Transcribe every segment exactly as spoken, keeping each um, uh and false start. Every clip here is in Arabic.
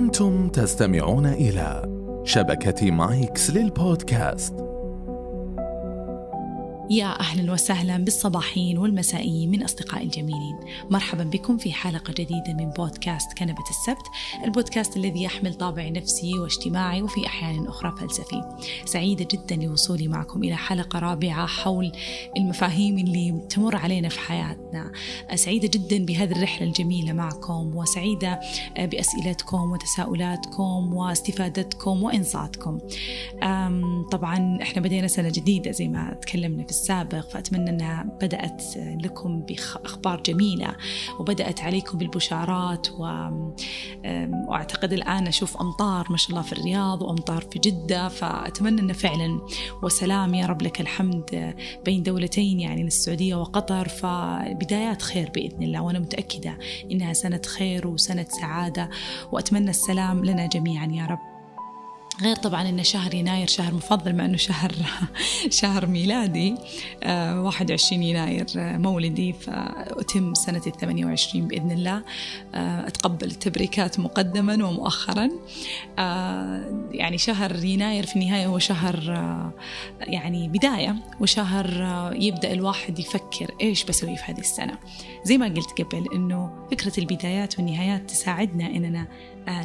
أنتم تستمعون إلى شبكة مايكس للبودكاست. يا أهلاً وسهلاً بالصباحين والمسائيين من أصدقائي الجميلين، مرحباً بكم في حلقة جديدة من بودكاست كنبة السبت، البودكاست الذي يحمل طابع نفسي واجتماعي وفي أحيان أخرى فلسفي. سعيدة جداً لوصولي معكم إلى حلقة رابعة حول المفاهيم اللي تمر علينا في حياتنا. سعيدة جداً بهذه الرحلة الجميلة معكم، وسعيدة بأسئلتكم وتساؤلاتكم واستفادتكم وإنصاتكم. طبعاً إحنا بدينا سنة جديدة زي ما تكلمنا في السابق، فأتمنى أنها بدأت لكم بأخبار جميلة وبدأت عليكم بالبشارات، وأعتقد الآن أشوف أمطار ما شاء الله في الرياض وأمطار في جدة، فأتمنى أن فعلا وسلام يا رب لك الحمد بين دولتين، يعني للسعودية وقطر، فبدايات خير بإذن الله، وأنا متأكدة إنها سنة خير وسنة سعادة، وأتمنى السلام لنا جميعا يا رب. غير طبعاً إن شهر يناير شهر مفضل، مع إنه شهر شهر ميلادي، واحد وعشرين يناير مولدي، فأتم سنة الثمانية وعشرين بإذن الله. أتقبل التبريكات مقدماً ومؤخراً. يعني شهر يناير في النهاية هو شهر يعني بداية، وشهر يبدأ الواحد يفكر إيش بسوي في هذه السنة. زي ما قلت قبل إنه فكرة البدايات والنهايات تساعدنا إننا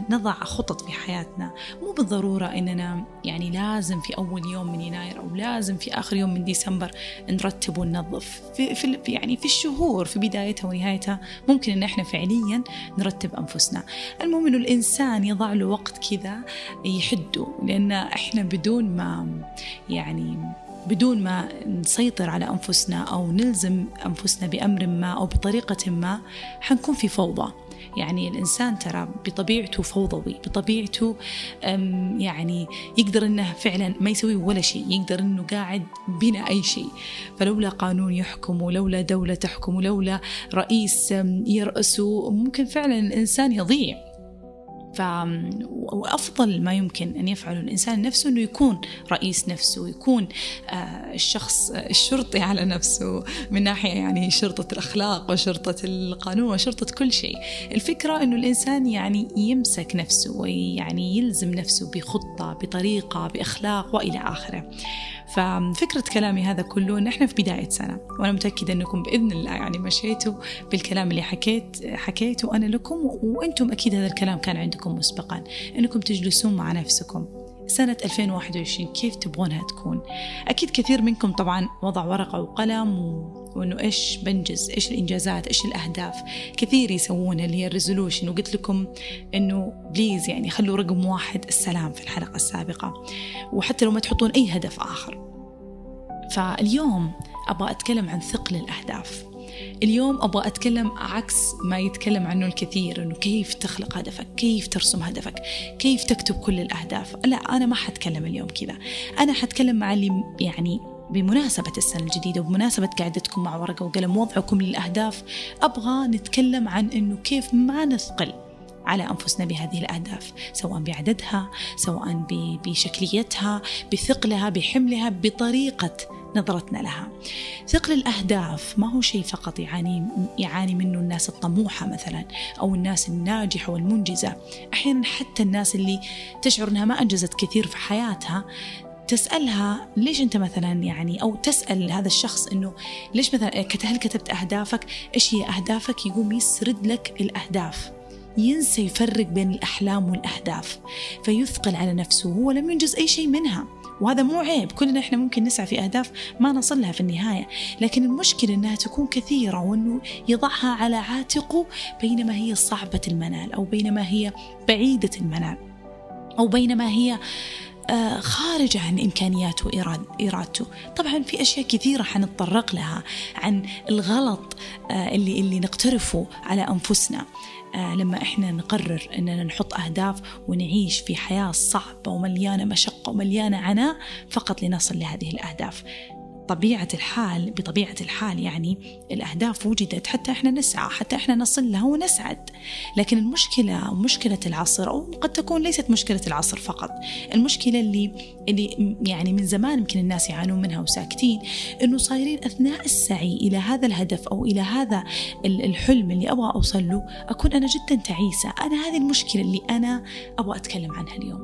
نضع خطط في حياتنا، مو بالضرورة إننا يعني لازم في أول يوم من يناير أو لازم في آخر يوم من ديسمبر نرتب وننظف. في, في يعني في الشهور في بدايتها ونهايتها ممكن إن إحنا فعليا نرتب أنفسنا. المهم إنه الإنسان يضع له وقت كذا يحده، لأن إحنا بدون ما يعني بدون ما نسيطر على أنفسنا أو نلزم أنفسنا بأمر ما أو بطريقة ما حنكون في فوضى. يعني الإنسان ترى بطبيعته فوضوي، بطبيعته يعني يقدر أنه فعلا ما يسوي ولا شيء، يقدر أنه قاعد بنا أي شيء. فلولا قانون يحكم، ولولا دولة تحكم، ولولا رئيس يرأسه، ممكن فعلا الإنسان يضيع. فأفضل ما يمكن أن يفعله الإنسان نفسه أنه يكون رئيس نفسه، يكون الشخص الشرطي على نفسه، من ناحية يعني شرطة الأخلاق وشرطة القانون وشرطة كل شيء. الفكرة أنه الإنسان يعني يمسك نفسه ويعني يلزم نفسه بخطة، بطريقة، بأخلاق وإلى آخره. ففكرة كلامي هذا كله إن إحنا في بداية سنة، وأنا متأكدة أنكم بإذن الله يعني مشيتوا بالكلام اللي حكيت حكيته أنا لكم، وأنتم أكيد هذا الكلام كان عندكم مسبقا، أنكم تجلسون مع نفسكم سنة ألفين وواحد وعشرين كيف تبغونها تكون. أكيد كثير منكم طبعا وضع ورقة وقلم و... وأنه إيش بنجز، إيش الإنجازات، إيش الأهداف. كثير يسوونها اللي هي الريزولوشن، وقلت لكم أنه بليز يعني خلوا رقم واحد السلام في الحلقة السابقة، وحتى لو ما تحطون أي هدف آخر. فاليوم أبغى أتكلم عن ثقل الأهداف. اليوم أبغى أتكلم عكس ما يتكلم عنه الكثير، أنه كيف تخلق هدفك، كيف ترسم هدفك، كيف تكتب كل الأهداف. لا، أنا ما حتكلم اليوم كذا، أنا حتكلم مع اللي يعني بمناسبة السنة الجديدة وبمناسبة قعدتكم مع ورقة وقلم ووضعكم للأهداف. أبغى نتكلم عن أنه كيف ما نثقل على أنفسنا بهذه الأهداف، سواء بعددها، سواء بشكليتها، بثقلها، بحملها، بطريقة نظرتنا لها. ثقل الأهداف ما هو شيء فقط يعني يعاني منه الناس الطموحة مثلا، أو الناس الناجحة والمنجزة. أحيانا حتى الناس اللي تشعر أنها ما أنجزت كثير في حياتها، تسألها ليش أنت مثلا يعني، أو تسأل هذا الشخص أنه ليش مثلا هل كتبت أهدافك، إيش هي أهدافك، يقوم يسرد لك الأهداف، ينسى يفرق بين الأحلام والأهداف، فيثقل على نفسه هو لم ينجز أي شيء منها. وهذا مو عيب، كلنا إحنا ممكن نسعى في أهداف ما نصل لها في النهاية، لكن المشكلة أنها تكون كثيرة، وأنه يضعها على عاتقه بينما هي صعبة المنال، أو بينما هي بعيدة المنال، أو بينما هي خارج عن إمكانياته وإرادته. طبعا في أشياء كثيرة حنتطرق لها عن الغلط اللي, اللي نقترفه على أنفسنا لما إحنا نقرر أننا نحط أهداف ونعيش في حياة صعبة ومليانة مشقة ومليانة عناء فقط لنصل لهذه الأهداف. طبيعة الحال بطبيعة الحال يعني الأهداف وجدت حتى إحنا نسعى حتى إحنا نصل لها ونسعد، لكن المشكلة مشكلة العصر، أو قد تكون ليست مشكلة العصر فقط، المشكلة اللي اللي يعني من زمان يمكن الناس يعانون منها وساكتين، إنه صايرين أثناء السعي إلى هذا الهدف أو إلى هذا الحلم اللي أبغى أوصل له أكون أنا جدا تعيسة. أنا هذه المشكلة اللي أنا أبغى أتكلم عنها اليوم،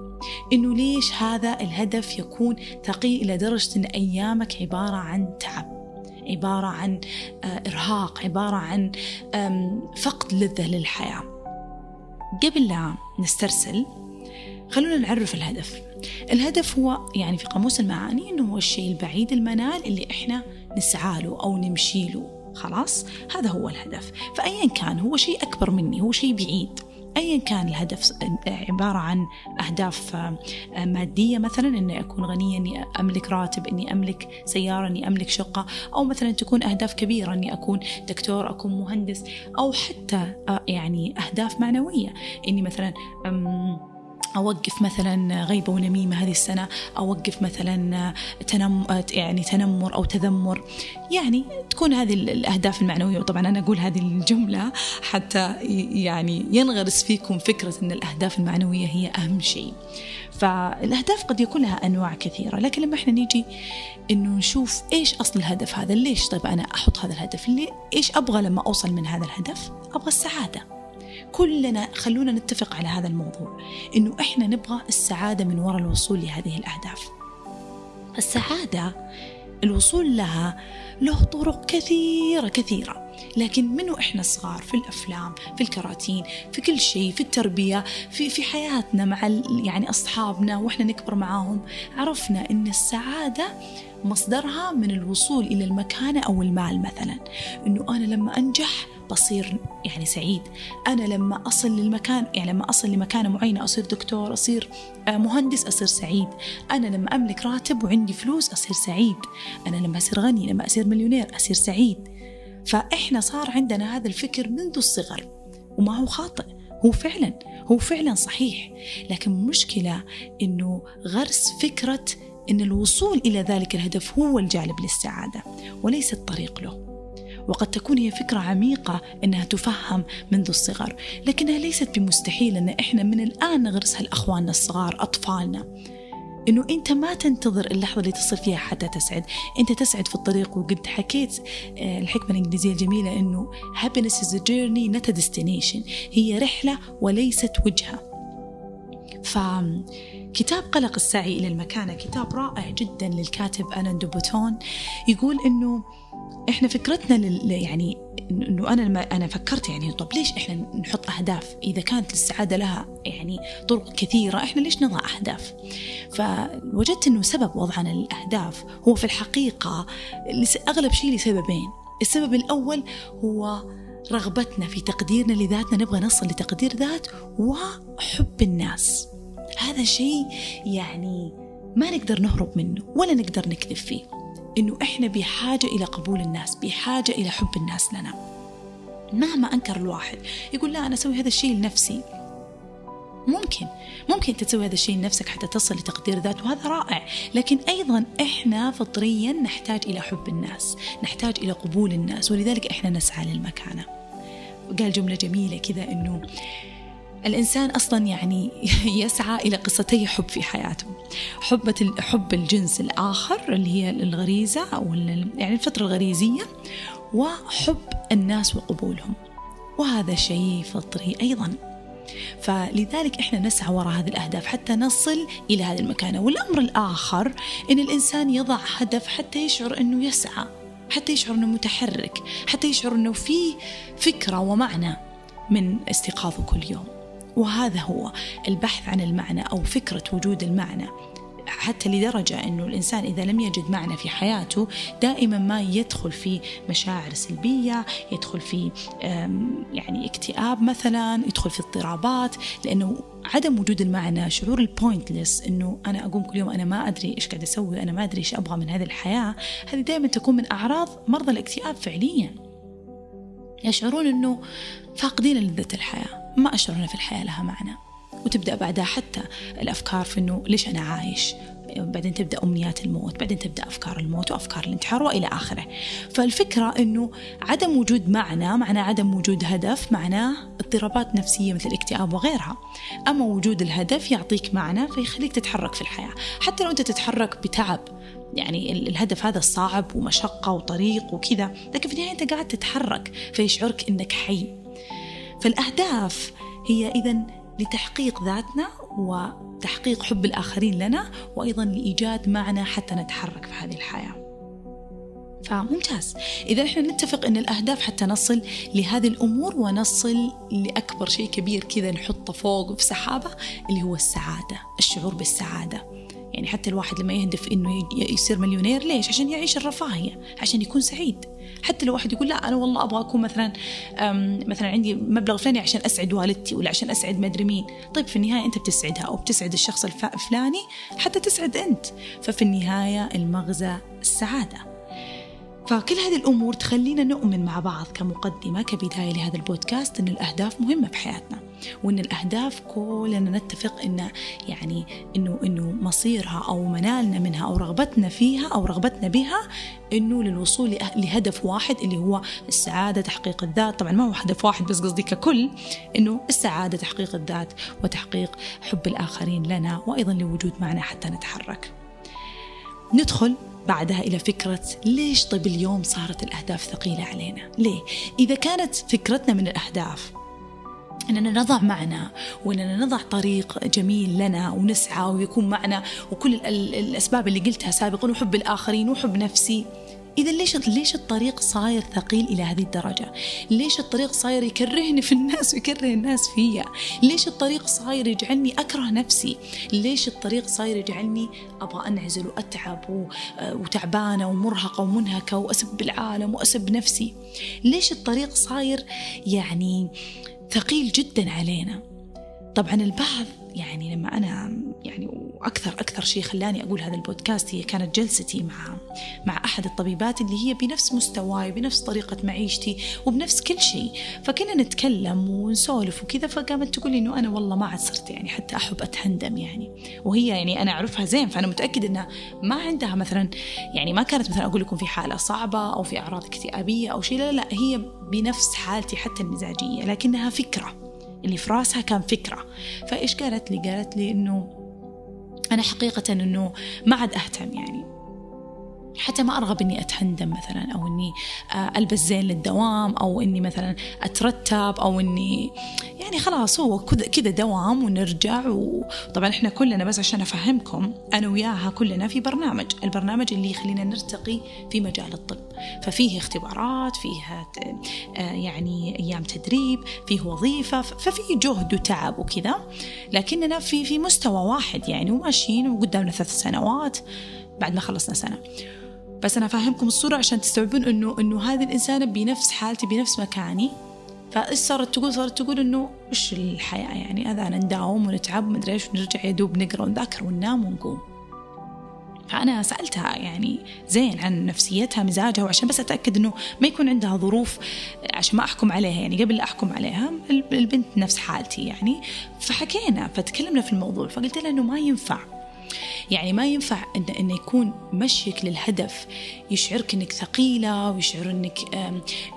إنه ليش هذا الهدف يكون ثقيل إلى درجة إن أيامك عبارة عن تعب، عبارة عن إرهاق، عبارة عن فقد لذة للحياة. قبل لا نسترسل خلونا نعرف الهدف. الهدف هو يعني في قاموس المعاني إنه هو الشيء البعيد المنال اللي إحنا نسعاله أو نمشيله، خلاص هذا هو الهدف. فأيا كان هو شيء أكبر مني، هو شيء بعيد، أيا كان الهدف عبارة عن أهداف مادية، مثلا أني أكون غنية، أني أملك راتب، أني أملك سيارة، أني أملك شقة، أو مثلا تكون أهداف كبيرة أني أكون دكتور، أكون مهندس، أو حتى يعني أهداف معنوية أني مثلا أوقف مثلا غيبة ونميمة هذه السنة، أوقف مثلا تنم يعني تنمر أو تذمر، يعني تكون هذه الأهداف المعنوية. وطبعا أنا أقول هذه الجملة حتى يعني ينغرس فيكم فكرة أن الأهداف المعنوية هي أهم شيء. فالأهداف قد يكون لها أنواع كثيرة، لكن لما إحنا نيجي إنه نشوف إيش أصل الهدف هذا، ليش طيب أنا أحط هذا الهدف، اللي إيش أبغى لما أوصل من هذا الهدف، أبغى السعادة. كلنا خلونا نتفق على هذا الموضوع، إنه إحنا نبغى السعادة من وراء الوصول لهذه الأهداف. السعادة الوصول لها له طرق كثيرة كثيرة، لكن منو إحنا صغار في الأفلام، في الكراتين، في كل شيء، في التربية، في في حياتنا مع يعني أصحابنا وإحنا نكبر معاهم، عرفنا إن السعادة مصدرها من الوصول إلى المكانة أو المال مثلا، إنه أنا لما أنجح بصير يعني سعيد، أنا لما أصل للمكان يعني لما أصل لمكانة معينة أصير دكتور، أصير مهندس، أصير سعيد، أنا لما أملك راتب وعندي فلوس أصير سعيد، أنا لما أصير غني، لما أصير مليونير أصير سعيد. فإحنا صار عندنا هذا الفكر منذ الصغر، وما هو خاطئ، هو فعلا هو فعلا صحيح، لكن مشكلة إنه غرس فكرة إن الوصول إلى ذلك الهدف هو الجالب للسعادة وليس الطريق له. وقد تكون هي فكرة عميقة إنها تفهم منذ الصغر، لكنها ليست بمستحيل إن إحنا من الآن نغرسها لأخواننا الصغار، أطفالنا، إنه أنت ما تنتظر اللحظة اللي تصل فيها حتى تسعد، أنت تسعد في الطريق. وقد حكيت الحكمة الإنجليزية الجميلة إنه happiness is a journey not a destination، هي رحلة وليست وجهة. فكتاب قلق السعي إلى المكانة كتاب رائع جدا للكاتب ألان دو بوتون، يقول إنه إحنا فكرتنا لل... يعني إنه أنا لما أنا فكرت يعني طب ليش إحنا نحط أهداف إذا كانت السعادة لها يعني طرق كثيرة، إحنا ليش نضع أهداف؟ فوجدت إنه سبب وضعنا للأهداف هو في الحقيقة أغلب شيء لسببين. السبب الأول هو رغبتنا في تقديرنا لذاتنا، نبغى نصل لتقدير ذات وحب الناس. هذا شيء يعني ما نقدر نهرب منه ولا نقدر نكذب فيه، إنه إحنا بحاجة إلى قبول الناس، بحاجة إلى حب الناس لنا. مهما أنكر الواحد يقول لا أنا أسوي هذا الشيء لنفسي، ممكن ممكن تسوي هذا الشيء لنفسك حتى تصل لتقدير ذات، وهذا رائع، لكن أيضا إحنا فطريا نحتاج إلى حب الناس، نحتاج إلى قبول الناس، ولذلك إحنا نسعى للمكانة. قال جملة جميلة كذا إنه الإنسان أصلا يعني يسعى إلى قصتي حب في حياته، حب حب الجنس الآخر اللي هي الغريزة أو يعني الفطرة الغريزية، وحب الناس وقبولهم، وهذا شيء فطري أيضا. فلذلك إحنا نسعى وراء هذه الأهداف حتى نصل إلى هذه المكانة. والأمر الآخر إن الإنسان يضع هدف حتى يشعر إنه يسعى، حتى يشعر إنه متحرك، حتى يشعر إنه فيه فكرة ومعنى من استيقاظه كل يوم. وهذا هو البحث عن المعنى أو فكرة وجود المعنى، حتى لدرجة أنه الإنسان إذا لم يجد معنى في حياته دائما ما يدخل في مشاعر سلبية، يدخل في يعني اكتئاب مثلا، يدخل في اضطرابات، لأنه عدم وجود المعنى، شعور البوينتلس، أنه أنا أقوم كل يوم أنا ما أدري إيش قاعد أسوي، أنا ما أدري إيش أبغى من هذه الحياة، هذه دائما تكون من أعراض مرضى الاكتئاب فعليا. يشعرون أنه فاقدين لذة الحياة، ما أشعرون في الحياة لها معنى، وتبدأ بعدها حتى الأفكار في أنه ليش أنا عايش، بعدين تبدأ أمنيات الموت، بعدين تبدأ أفكار الموت وأفكار الانتحار وإلى آخره. فالفكرة أنه عدم وجود معنى معناه عدم وجود هدف معناه اضطرابات نفسية مثل الاكتئاب وغيرها. أما وجود الهدف يعطيك معنى فيخليك تتحرك في الحياة حتى لو أنت تتحرك بتعب، يعني الهدف هذا صعب ومشقة وطريق وكذا، لكن في النهاية أنت قاعد تتحرك فيشعرك أنك حي. فالأهداف هي إذن لتحقيق ذاتنا وتحقيق حب الآخرين لنا، وأيضا لإيجاد معنى حتى نتحرك في هذه الحياة. فممتاز، إذا نحن نتفق أن الأهداف حتى نصل لهذه الأمور ونصل لأكبر شيء كبير كذا نحطه فوق في سحابة اللي هو السعادة، الشعور بالسعادة. يعني حتى الواحد لما يهدف إنه يصير مليونير، ليش؟ عشان يعيش الرفاهية، عشان يكون سعيد. حتى لو واحد يقول لا أنا والله أبغى أكون مثلا مثلا عندي مبلغ فلاني عشان أسعد والدتي، ولا عشان أسعد ما أدري مين، طيب في النهاية أنت بتسعدها أو بتسعد الشخص الفلاني حتى تسعد أنت. ففي النهاية المغزى السعادة. فكل هذه الأمور تخلينا نؤمن مع بعض كمقدمة كبداية لهذا البودكاست أن الأهداف مهمة في حياتنا، وأن الأهداف كلنا نتفق إن يعني إنه إنه مصيرها أو منالنا منها أو رغبتنا فيها أو رغبتنا بها إنه للوصول لهدف واحد اللي هو السعادة، تحقيق الذات. طبعا ما هو هدف واحد بس، قصدي ككل إنه السعادة، تحقيق الذات، وتحقيق حب الآخرين لنا، وأيضا لوجود معنى حتى نتحرك. ندخل بعدها إلى فكرة ليش طيب اليوم صارت الأهداف ثقيلة علينا؟ ليه؟ إذا كانت فكرتنا من الأهداف أننا نضع معنى وأننا نضع طريق جميل لنا ونسعى ويكون معنا وكل الأسباب اللي قلتها سابقا، وحب الآخرين وحب نفسي، إذا ليش ليش الطريق صاير ثقيل إلى هذه الدرجة؟ ليش الطريق صاير يكرهني في الناس ويكره الناس فيا؟ ليش الطريق صاير يجعلني أكره نفسي؟ ليش الطريق صاير يجعلني أبغى أنعزل وأتعب وتعبانة ومرهقة ومنهكة وأسب العالم وأسب نفسي؟ ليش الطريق صاير يعني ثقيل جدا علينا؟ طبعا البعض يعني لما أنا يعني وأكثر أكثر شيء خلاني أقول هذا البودكاست هي كانت جلستي مع مع أحد الطبيبات اللي هي بنفس مستواي بنفس طريقة معيشتي وبنفس كل شيء، فكنا نتكلم ونسولف وكذا، فقامت تقول لي إنه أنا والله ما عاد صرت يعني حتى أحب أتهندم يعني، وهي يعني أنا أعرفها زين، فأنا متأكد إنها ما عندها مثلا يعني ما كانت مثلا أقول لكم في حالة صعبة أو في أعراض اكتئابية أو شيء، لا لا هي بنفس حالتي حتى المزاجية، لكنها فكرة اللي في راسها كان فكرة. فإيش قالت لي؟ قالت لي إنه أنا حقيقة إنه ما عاد أهتم، يعني حتى ما أرغب إني أتهندم مثلا، أو إني ألبس زين للدوام، أو إني مثلا أترتب، أو إني يعني خلاص هو كذا دوام ونرجع. وطبعا إحنا كلنا بس عشان أفهمكم أنا وياها كلنا في برنامج، البرنامج اللي يخلينا نرتقي في مجال الطب، ففيه اختبارات، فيها يعني أيام تدريب، فيه وظيفة، ففيه جهد وتعب وكذا، لكننا في في مستوى واحد يعني، وماشيين وقدامنا ثلاث سنوات بعد ما خلصنا سنة. بس أنا أفهمكم الصورة عشان تستوعبون إنه إنه هذه الإنسانة بنفس حالتي بنفس مكاني. فإيش صارت تقول؟ صارت تقول إنه إيش الحياة يعني، هذا نداوم ونتعب ومدري إيش ونرجع يدوب نقرأ ونذاكر وننام ونقوم. فأنا سألتها يعني زين عن نفسيتها مزاجها، وعشان بس أتأكد إنه ما يكون عندها ظروف عشان ما أحكم عليها، يعني قبل لا أحكم عليها البنت نفس حالتي يعني. فحكينا فتكلمنا في الموضوع، فقلت لها إنه ما ينفع يعني ما ينفع إن, إن يكون مشيك للهدف يشعرك إنك ثقيلة ويشعر إنك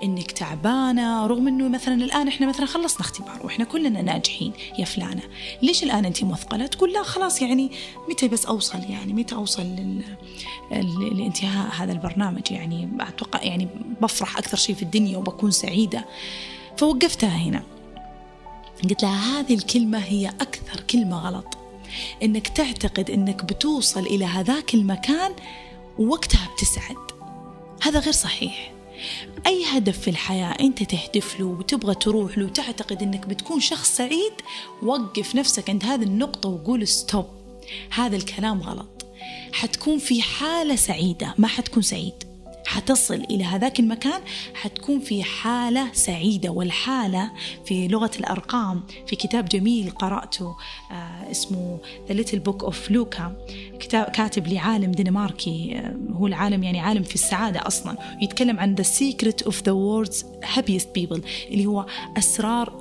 إنك تعبانة، رغم إنه مثلا الآن إحنا مثلا خلصنا اختبار وإحنا كلنا ناجحين، يا فلانة ليش الآن أنتي مثقلة؟ تقول لا خلاص يعني متى بس أوصل يعني متى أوصل لل... لانتهاء هذا البرنامج، يعني أتوقع يعني بفرح أكثر شيء في الدنيا وبكون سعيدة. فوقفتها هنا قلت لها هذه الكلمة هي أكثر كلمة غلط، إنك تعتقد إنك بتوصل إلى هذاك المكان ووقتها بتسعد، هذا غير صحيح. أي هدف في الحياة أنت تهدف له وتبغى تروح له وتعتقد إنك بتكون شخص سعيد، وقف نفسك عند هذه النقطة وقول ستوب، هذا الكلام غلط. حتكون في حالة سعيدة ما حتكون سعيد، حتصل إلى هذاك المكان، حتكون في حالة سعيدة. والحالة في لغة الأرقام، في كتاب جميل قرأته اسمه The Little Book of Luca، كاتب لعالم دنماركي، هو العالم يعني عالم في السعادة أصلا، يتكلم عن The Secret of the World's Happiest People، اللي هو أسرار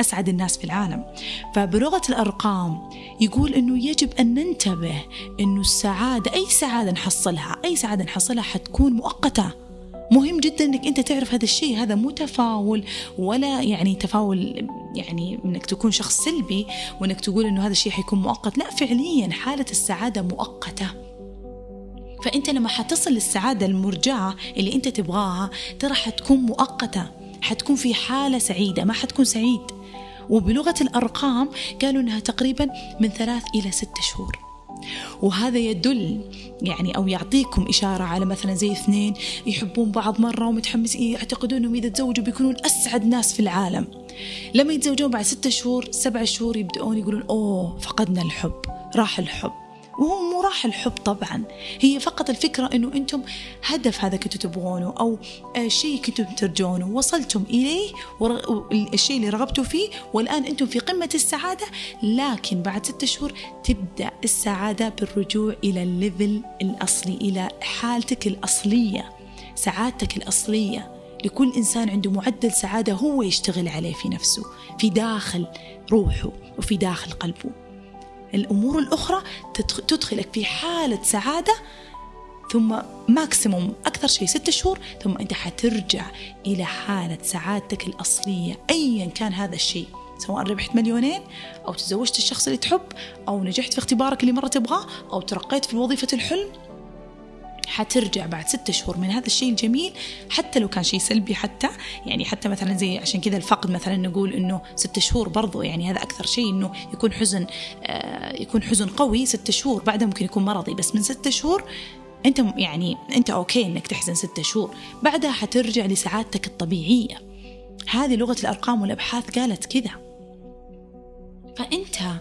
أسعد الناس في العالم. فبلغة الأرقام يقول أنه يجب أن ننتبه أنه السعادة، أي سعادة نحصلها أي سعادة نحصلها حتكون مؤقتة. مهم جدا انك انت تعرف هذا الشيء، هذا مو تفاول، ولا يعني تفاول يعني انك تكون شخص سلبي وانك تقول انه هذا الشيء حيكون مؤقت، لا، فعليا حالة السعادة مؤقتة. فانت لما حتصل للسعادة المرجعة اللي انت تبغاها ترى حتكون مؤقتة، حتكون في حالة سعيدة، ما حتكون سعيد. وبلغة الأرقام قالوا انها تقريبا من ثلاث إلى ست شهور، وهذا يدل يعني أو يعطيكم إشارة على مثلا زي اثنين يحبون بعض مرة ومتحمسين يعتقدون أنهم إذا تزوجوا بيكونون أسعد ناس في العالم، لما يتزوجون بعد ستة شهور سبعة شهور يبدأون يقولون أوه فقدنا الحب، راح الحب، وهو مو راح الحب طبعا، هي فقط الفكرة أنه أنتم هدف هذا كنتوا تبغونه أو شيء كنتوا ترجونه وصلتم إليه، والشيء اللي رغبتوا فيه، والآن أنتم في قمة السعادة، لكن بعد ستة شهور تبدأ السعادة بالرجوع إلى الليفل الأصلي، إلى حالتك الأصلية، سعادتك الأصلية. لكل إنسان عنده معدل سعادة هو يشتغل عليه في نفسه، في داخل روحه وفي داخل قلبه. الأمور الأخرى تدخلك في حالة سعادة، ثم ماكسيموم أكثر شيء ستة شهور، ثم أنت حترجع إلى حالة سعادتك الأصلية، أيا كان هذا الشيء، سواء ربحت مليونين أو تزوجت الشخص اللي تحب أو نجحت في اختبارك اللي مرة تبغاه أو ترقيت في وظيفة الحلم. حترجع بعد ستة شهور من هذا الشيء الجميل، حتى لو كان شيء سلبي، حتى يعني حتى مثلا زي عشان كذا الفقد مثلا نقول انه ستة شهور برضو، يعني هذا اكثر شيء انه يكون حزن، آه يكون حزن قوي ستة شهور، بعدها ممكن يكون مرضي، بس من ستة شهور انت يعني انت اوكي انك تحزن ستة شهور، بعدها حترجع لسعادتك الطبيعية. هذه لغة الارقام والابحاث قالت كذا. فانت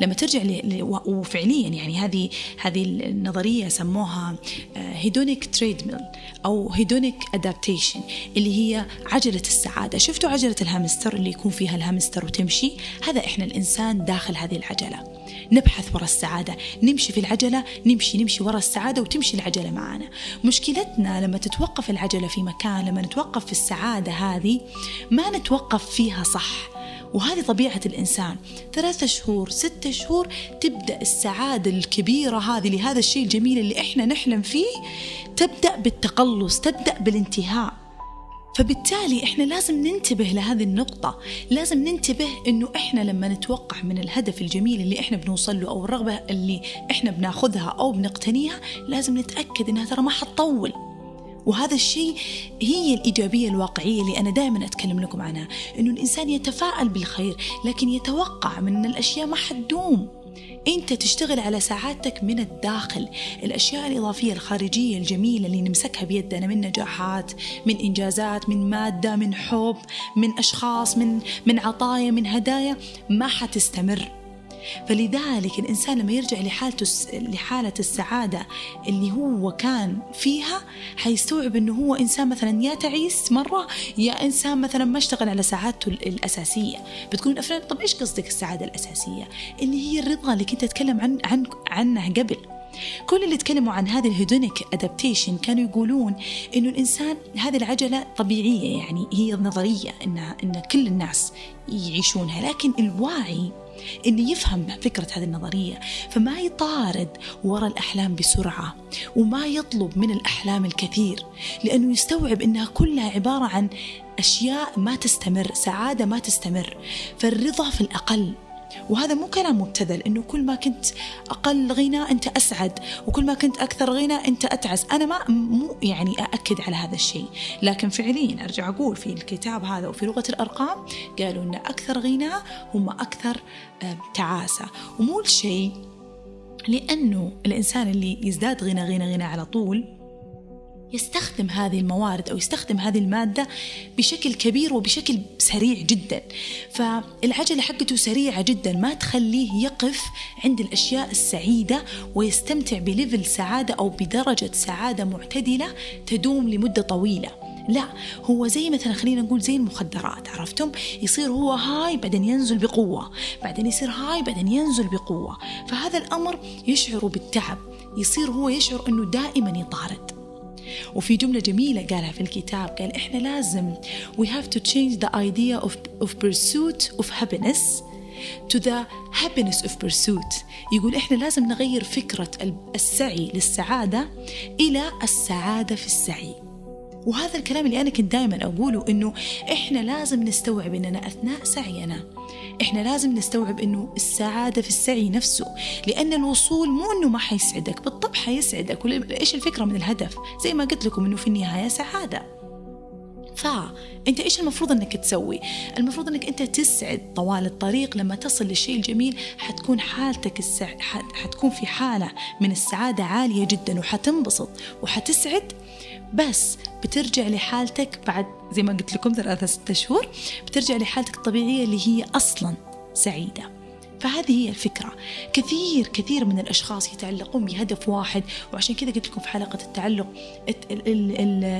لما ترجع ل... وفعليا يعني هذه هذه النظريه سموها هيدونيك تريدميل او هيدونيك ادابتيشن، اللي هي عجله السعاده. شفتوا عجله الهامستر اللي يكون فيها الهامستر وتمشي؟ هذا احنا الانسان داخل هذه العجله، نبحث وراء السعاده، نمشي في العجله، نمشي نمشي وراء السعاده وتمشي العجله معنا. مشكلتنا لما تتوقف العجله في مكان، لما نتوقف في السعاده هذه ما نتوقف فيها صح، وهذه طبيعة الإنسان. ثلاثة شهور ستة شهور تبدأ السعادة الكبيرة هذه لهذا الشيء الجميل اللي إحنا نحلم فيه تبدأ بالتقلص، تبدأ بالانتهاء. فبالتالي إحنا لازم ننتبه لهذه النقطة، لازم ننتبه إنه إحنا لما نتوقع من الهدف الجميل اللي إحنا بنوصله أو الرغبة اللي إحنا بناخذها أو بنقتنيها لازم نتأكد إنها ترى ما حتطول. وهذا الشيء هي الإيجابية الواقعية اللي أنا دائما أتكلم لكم عنها، إنه الإنسان يتفاءل بالخير لكن يتوقع من أن الأشياء ما حتدوم. أنت تشتغل على سعادتك من الداخل، الأشياء الإضافية الخارجية الجميلة اللي نمسكها بيدنا من نجاحات، من إنجازات، من مادة، من حب، من أشخاص، من من عطايا، من هدايا، ما حتستمر. فلذلك الإنسان لما يرجع لحالته لحالة السعادة اللي هو كان فيها حيستوعب أنه هو إنسان مثلا يا تعيس مرة، يا إنسان مثلا ما اشتغل على سعادته الأساسية. بتكون أفلام طب إيش قصدك السعادة الأساسية؟ اللي هي الرضا اللي كنت أتكلم عن عن عنها قبل. كل اللي تكلموا عن هذا الهيدونيك أدابتيشن كانوا يقولون إنه الإنسان هذه العجلة طبيعية، يعني هي نظرية إنها إن كل الناس يعيشونها، لكن الواعي إنه يفهم فكرة هذه النظرية، فما يطارد وراء الأحلام بسرعة وما يطلب من الأحلام الكثير، لأنه يستوعب إنها كلها عبارة عن أشياء ما تستمر، سعادة ما تستمر. فالرضا في الأقل، وهذا مو كلام مبتذل إنه كل ما كنت أقل غنى أنت أسعد وكل ما كنت أكثر غنى أنت أتعس، أنا ما مو يعني أأكد على هذا الشيء، لكن فعليا أرجع أقول في الكتاب هذا وفي لغة الأرقام قالوا إن أكثر غنى هم أكثر تعاسة. ومو الشيء لأنه الإنسان اللي يزداد غنى غنى غنى على طول يستخدم هذه الموارد أو يستخدم هذه المادة بشكل كبير وبشكل سريع جدا. فالعجلة حقته سريعة جدا، ما تخليه يقف عند الأشياء السعيدة ويستمتع بليفل سعادة أو بدرجة سعادة معتدلة تدوم لمدة طويلة. لا، هو زي مثلا خلينا نقول زي المخدرات، عرفتم؟ يصير هو هاي بعدين ينزل بقوة، بعدين يصير هاي بعدين ينزل بقوة. فهذا الأمر يشعر بالتعب، يصير هو يشعر أنه دائما يطارد. وفي جملة جميلة قالها في الكتاب، قال إحنا لازم we have to change the idea of, of pursuit of happiness to the happiness of pursuit. يقول إحنا لازم نغير فكرة السعي للسعادة إلى السعادة في السعي. وهذا الكلام اللي أنا كنت دائما أقوله، إنه إحنا لازم نستوعب إننا أثناء سعينا إحنا لازم نستوعب إنه السعادة في السعي نفسه، لأن الوصول مو إنه ما حيسعدك، بالطبع حيسعدك. وإيش الفكرة من الهدف؟ زي ما قلت لكم إنه في النهاية سعادة. فأنت إيش المفروض إنك تسوي؟ المفروض إنك أنت تسعد طوال الطريق. لما تصل للشيء الجميل حتكون حالتك السع... حتكون في حالة من السعادة عالية جدا، وحتنبسط وحتسعد، بس بترجع لحالتك بعد زي ما قلت لكم ثلاثة ستة شهور، بترجع لحالتك الطبيعية اللي هي أصلا سعيدة. فهذه هي الفكرة. كثير كثير من الأشخاص يتعلقون بهدف واحد، وعشان كذا قلت لكم في حلقة التعلق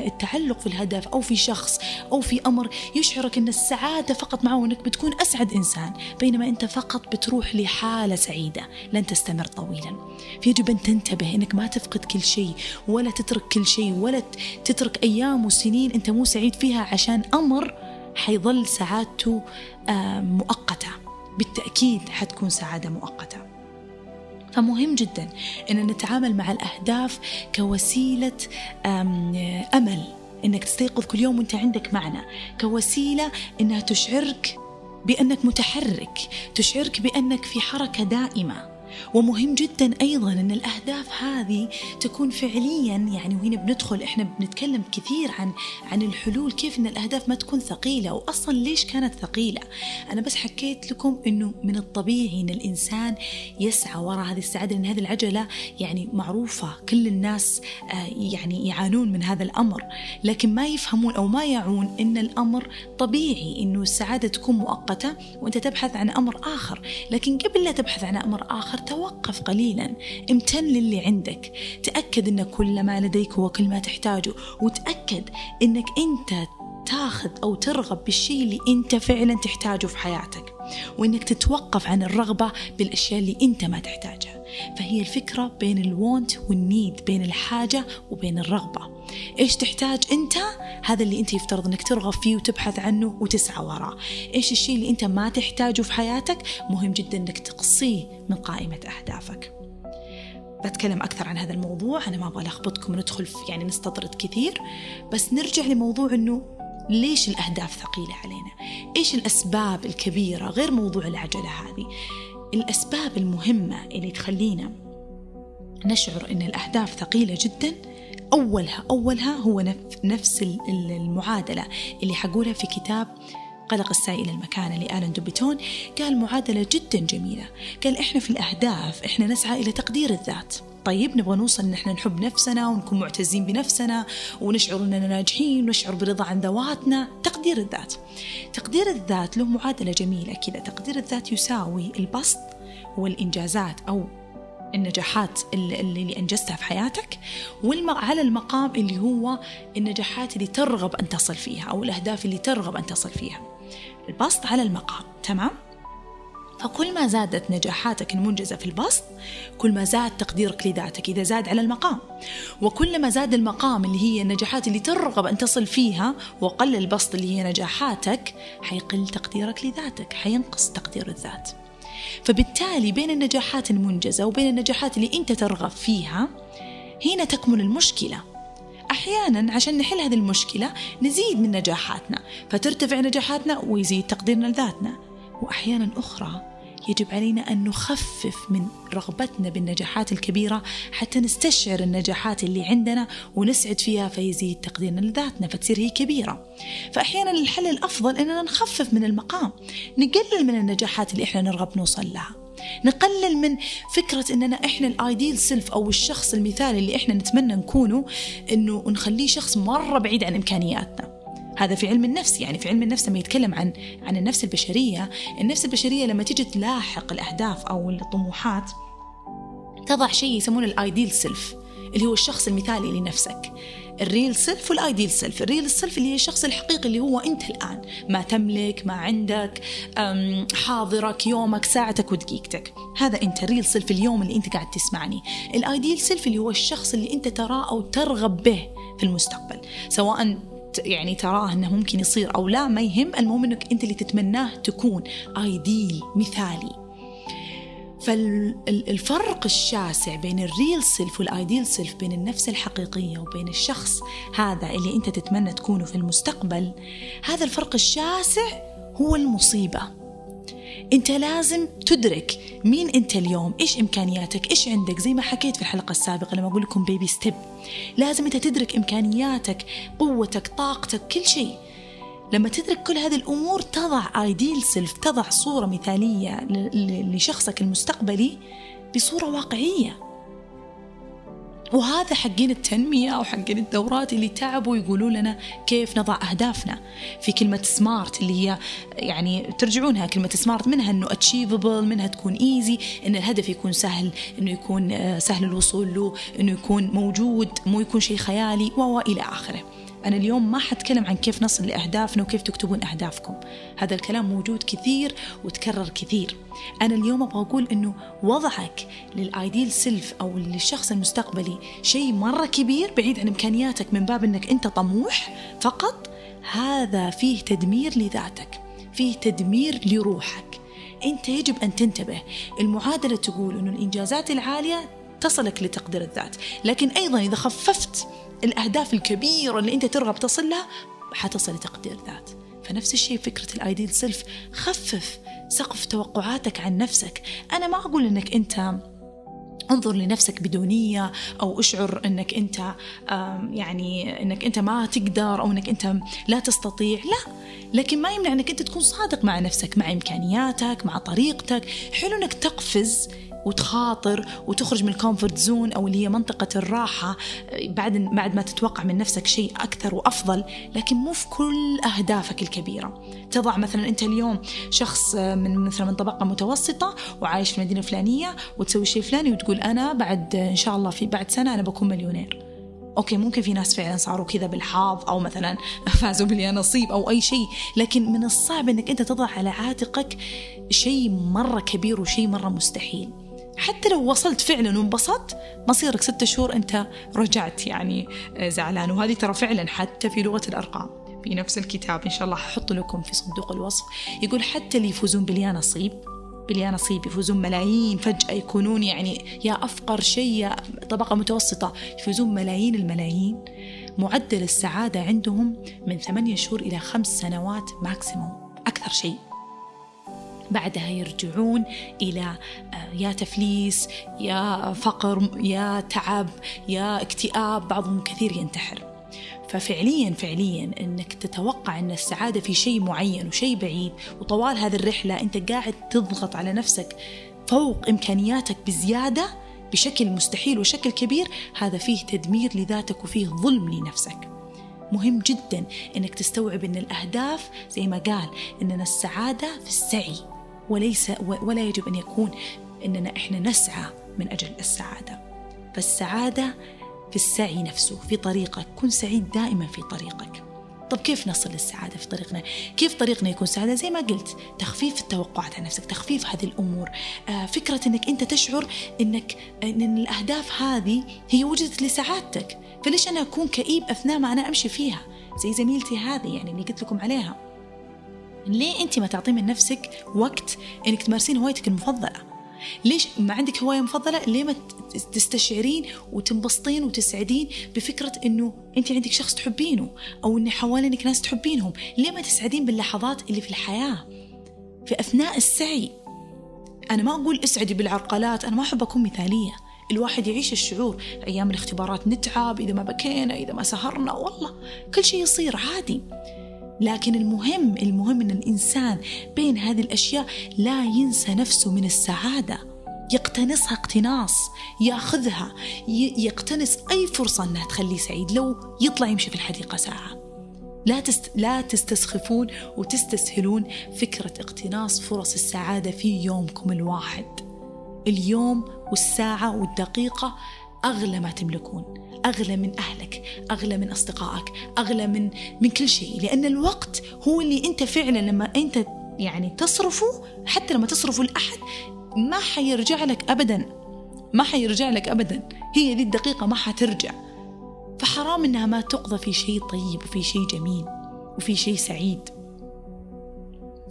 التعلق في الهدف أو في شخص أو في أمر يشعرك أن السعادة فقط معه، أنك بتكون أسعد إنسان، بينما أنت فقط بتروح لحالة سعيدة لن تستمر طويلا. فيجب أن تنتبه أنك ما تفقد كل شيء، ولا تترك كل شيء، ولا تترك أيام وسنين أنت مو سعيد فيها عشان أمر حيظل سعادته مؤقتة. بالتأكيد حتكون سعادة مؤقتة. فمهم جدا أن نتعامل مع الأهداف كوسيلة أمل، أنك تستيقظ كل يوم وأنت عندك معنى، كوسيلة أنها تشعرك بأنك متحرك، تشعرك بأنك في حركة دائمة. ومهم جدا أيضا أن الأهداف هذه تكون فعليا، يعني وهنا بندخل إحنا بنتكلم كثير عن عن الحلول، كيف أن الأهداف ما تكون ثقيلة، وأصلا ليش كانت ثقيلة. أنا بس حكيت لكم أنه من الطبيعي أن الإنسان يسعى وراء هذه السعادة، لأن هذه العجلة يعني معروفة، كل الناس يعني يعانون من هذا الأمر، لكن ما يفهمون أو ما يعون أن الأمر طبيعي أنه السعادة تكون مؤقتة وأنت تبحث عن أمر آخر. لكن قبل لا تبحث عن أمر آخر توقف قليلا، امتن للي عندك، تأكد أن كل ما لديك هو كل ما تحتاجه، وتأكد أنك أنت تاخذ أو ترغب بالشيء اللي أنت فعلا تحتاجه في حياتك، وأنك تتوقف عن الرغبة بالأشياء اللي أنت ما تحتاجها. فهي الفكرة بين الوانت والنيد، بين الحاجة وبين الرغبة. إيش تحتاج أنت؟ هذا اللي أنت يفترض أنك ترغب فيه وتبحث عنه وتسعى وراه. إيش الشيء اللي أنت ما تحتاجه في حياتك؟ مهم جدا أنك تقصيه من قائمة أهدافك. بتكلم أكثر عن هذا الموضوع، أنا ما أبغى أخبطكم وندخل يعني نستطرد كثير، بس نرجع لموضوع أنه ليش الأهداف ثقيلة علينا؟ إيش الأسباب الكبيرة غير موضوع العجلة هذه؟ الأسباب المهمة اللي تخلينا نشعر أن الأهداف ثقيلة جدا، أولها أولها هو نفس المعادلة اللي حقولها في كتاب قلق السعي إلى المكانة لآلان دوبيتون. قال معادلة جدا جميلة، قال إحنا في الأهداف إحنا نسعى إلى تقدير الذات. طيب نبغى نوصل إن إحنا نحب نفسنا ونكون معتزين بنفسنا ونشعر أننا ناجحين ونشعر برضا عن ذواتنا، تقدير الذات. تقدير الذات له معادلة جميلة كذا، تقدير الذات يساوي البسط والإنجازات أو النجاحات اللي أنجزتها في حياتك، وعلى المقام اللي هو النجاحات اللي ترغب أن تصل فيها أو الأهداف اللي ترغب أن تصل فيها. البسط على المقام، تمام؟ فكل ما زادت نجاحاتك المنجزة في البسط كل ما زاد تقديرك لذاتك إذا زاد على المقام، وكل ما زاد المقام اللي هي النجاحات اللي ترغب أن تصل فيها وقل البسط اللي هي نجاحاتك حيقل تقديرك لذاتك، حينقص تقدير الذات. فبالتالي بين النجاحات المنجزة وبين النجاحات اللي أنت ترغب فيها هنا تكمن المشكلة. أحيانا عشان نحل هذه المشكلة نزيد من نجاحاتنا فترتفع نجاحاتنا ويزيد تقديرنا لذاتنا، وأحيانا أخرى يجب علينا أن نخفف من رغبتنا بالنجاحات الكبيرة حتى نستشعر النجاحات اللي عندنا ونسعد فيها فيزيد تقديرنا لذاتنا فتصير هي كبيرة. فأحيانا الحل الأفضل أننا نخفف من المقام، نقلل من النجاحات اللي إحنا نرغب نوصل لها، نقلل من فكرة إننا إحنا الأيديل سيلف أو الشخص المثالي اللي إحنا نتمنى نكونه، إنه نخليه شخص مرة بعيد عن إمكانياتنا. هذا في علم النفس، يعني في علم النفس لما يتكلم عن عن النفس البشرية، النفس البشرية لما تيجي تلاحق الأهداف أو الطموحات تضع شيء يسمونه الأيديل سيلف اللي هو الشخص المثالي لنفسك، الريل سيلف والأيديل سيلف. الريل سيلف اللي هي الشخص الحقيقي اللي هو أنت الآن، ما تملك، ما عندك، حاضرك، يومك، ساعتك ودقيقتك، هذا أنت الريل سيلف اليوم اللي أنت قاعد تسمعني. الأيديل سيلف اللي هو الشخص اللي أنت تراه أو ترغب به في المستقبل، سواء يعني تراه أنه ممكن يصير أو لا ما يهم، المهم أنك أنت اللي تتمناه تكون أيديل مثالي. فالفرق الشاسع بين الريل سيلف والأيديل سيلف، بين النفس الحقيقية وبين الشخص هذا اللي أنت تتمنى تكونه في المستقبل، هذا الفرق الشاسع هو المصيبة. أنت لازم تدرك مين أنت اليوم، إيش إمكانياتك، إيش عندك. زي ما حكيت في الحلقة السابقة لما أقول لكم بيبي ستيب، لازم أنت تدرك إمكانياتك، قوتك، طاقتك، كل شيء. لما تدرك كل هذه الأمور تضع ايديل سيلف، تضع صورة مثالية لشخصك المستقبلي بصورة واقعية. وهذا حقين التنمية أو حقين الدورات اللي تعبوا يقولوا لنا كيف نضع أهدافنا. في كلمة سمارت اللي هي يعني ترجعونها كلمة سمارت، منها أنه achievable، منها تكون easy، أن الهدف يكون سهل، أنه يكون سهل الوصول له، أنه يكون موجود، مو يكون شيء خيالي وإلى آخره. أنا اليوم ما حتكلم عن كيف نصل لأهدافنا وكيف تكتبون أهدافكم، هذا الكلام موجود كثير وتكرر كثير. أنا اليوم أبغى أقول أنه وضعك للأيديل سيلف أو للشخص المستقبلي شيء مرة كبير بعيد عن إمكانياتك، من باب أنك أنت طموح فقط، هذا فيه تدمير لذاتك، فيه تدمير لروحك. أنت يجب أن تنتبه. المعادلة تقول أنه الإنجازات العالية تصلك لتقدير الذات، لكن أيضا إذا خففت الأهداف الكبيرة اللي أنت ترغب تصل لها حتصل لتقدير ذات. فنفس الشيء فكرة الأيديل سيلف، خفف سقف توقعاتك عن نفسك. أنا ما أقول أنك أنت انظر لنفسك بدونية، أو أشعر أنك أنت يعني أنك أنت ما تقدر أو أنك أنت لا تستطيع، لا، لكن ما يمنع أنك أنت تكون صادق مع نفسك، مع إمكانياتك، مع طريقتك. حلو أنك تقفز وتخاطر وتخرج من الكومفورت زون أو اللي هي منطقة الراحة بعد بعد ما تتوقع من نفسك شيء أكثر وأفضل، لكن مو في كل أهدافك الكبيرة. تضع مثلا أنت اليوم شخص من مثلا من طبقة متوسطة وعايش في مدينة فلانية وتسوي شيء فلاني وتقول أنا بعد إن شاء الله في بعد سنة أنا بكون مليونير. أوكي، ممكن في ناس فعلا صاروا كذا بالحظ أو مثلا فازوا باليا نصيب أو أي شيء، لكن من الصعب أنك أنت تضع على عاتقك شيء مرة كبير وشيء مرة مستحيل. حتى لو وصلت فعلا وانبسطت، مصيرك ستة شهور أنت رجعت يعني زعلان. وهذه ترى فعلا حتى في لغة الأرقام، في نفس الكتاب إن شاء الله ححط لكم في صندوق الوصف، يقول حتى اللي يفوزون باليا نصيب باليا نصيب يفوزون ملايين فجأة، يكونون يعني يا أفقر شيء يا طبقة متوسطة يفوزون ملايين الملايين، معدل السعادة عندهم من ثمانية شهور إلى خمس سنوات ماكسيموم أكثر شيء. بعدها يرجعون إلى يا تفليس، يا فقر، يا تعب، يا اكتئاب، بعضهم كثير ينتحر. ففعليا فعليا أنك تتوقع أن السعادة في شيء معين وشيء بعيد، وطوال هذه الرحلة أنت قاعد تضغط على نفسك فوق إمكانياتك بزيادة بشكل مستحيل وشكل كبير، هذا فيه تدمير لذاتك وفيه ظلم لنفسك. مهم جدا أنك تستوعب أن الأهداف زي ما قال أننا السعادة في السعي، وليس ولا يجب أن يكون أننا إحنا نسعى من أجل السعادة. فالسعادة في السعي نفسه، في طريقك. كن سعيد دائما في طريقك. طب كيف نصل للسعادة في طريقنا؟ كيف طريقنا يكون سعادة؟ زي ما قلت، تخفيف التوقعات عن نفسك، تخفيف هذه الأمور، فكرة أنك أنت تشعر أنك أن الأهداف هذه هي وجدت لسعادتك، فليش أنا أكون كئيب أثناء ما أنا أمشي فيها؟ زي زميلتي هذه يعني اللي قلت لكم عليها، ليه أنت ما تعطي من نفسك وقت أنك تمارسين هوايتك المفضلة؟ ليش ما عندك هواية مفضلة؟ ليه ما تستشعرين وتنبسطين وتسعدين بفكرة أنه أنت عندك شخص تحبينه أو أن حوالينك ناس تحبينهم؟ ليه ما تسعدين باللحظات اللي في الحياة في أثناء السعي؟ أنا ما أقول اسعدي بالعرقلات، أنا ما أحب أكون مثالية. الواحد يعيش الشعور، أيام الاختبارات نتعب، إذا ما بكينا، إذا ما سهرنا، والله كل شيء يصير عادي. لكن المهم المهم أن الإنسان بين هذه الأشياء لا ينسى نفسه من السعادة، يقتنصها اقتناص، ياخذها، يقتنص أي فرصة أنها تخليه سعيد. لو يطلع يمشي في الحديقة ساعة، لا تست... لا تستسخفون وتستسهلون فكرة اقتناص فرص السعادة في يومكم الواحد. اليوم والساعة والدقيقة أغلى ما تملكون، أغلى من أهلك، أغلى من أصدقائك، أغلى من من كل شيء، لأن الوقت هو اللي أنت فعلا لما أنت يعني تصرفه، حتى لما تصرفه لأحد ما حيرجع لك أبدا، ما حيرجع لك أبدا، هي ذي الدقيقة ما حترجع. فحرام إنها ما تقضى في شيء طيب وفي شيء جميل وفي شيء سعيد.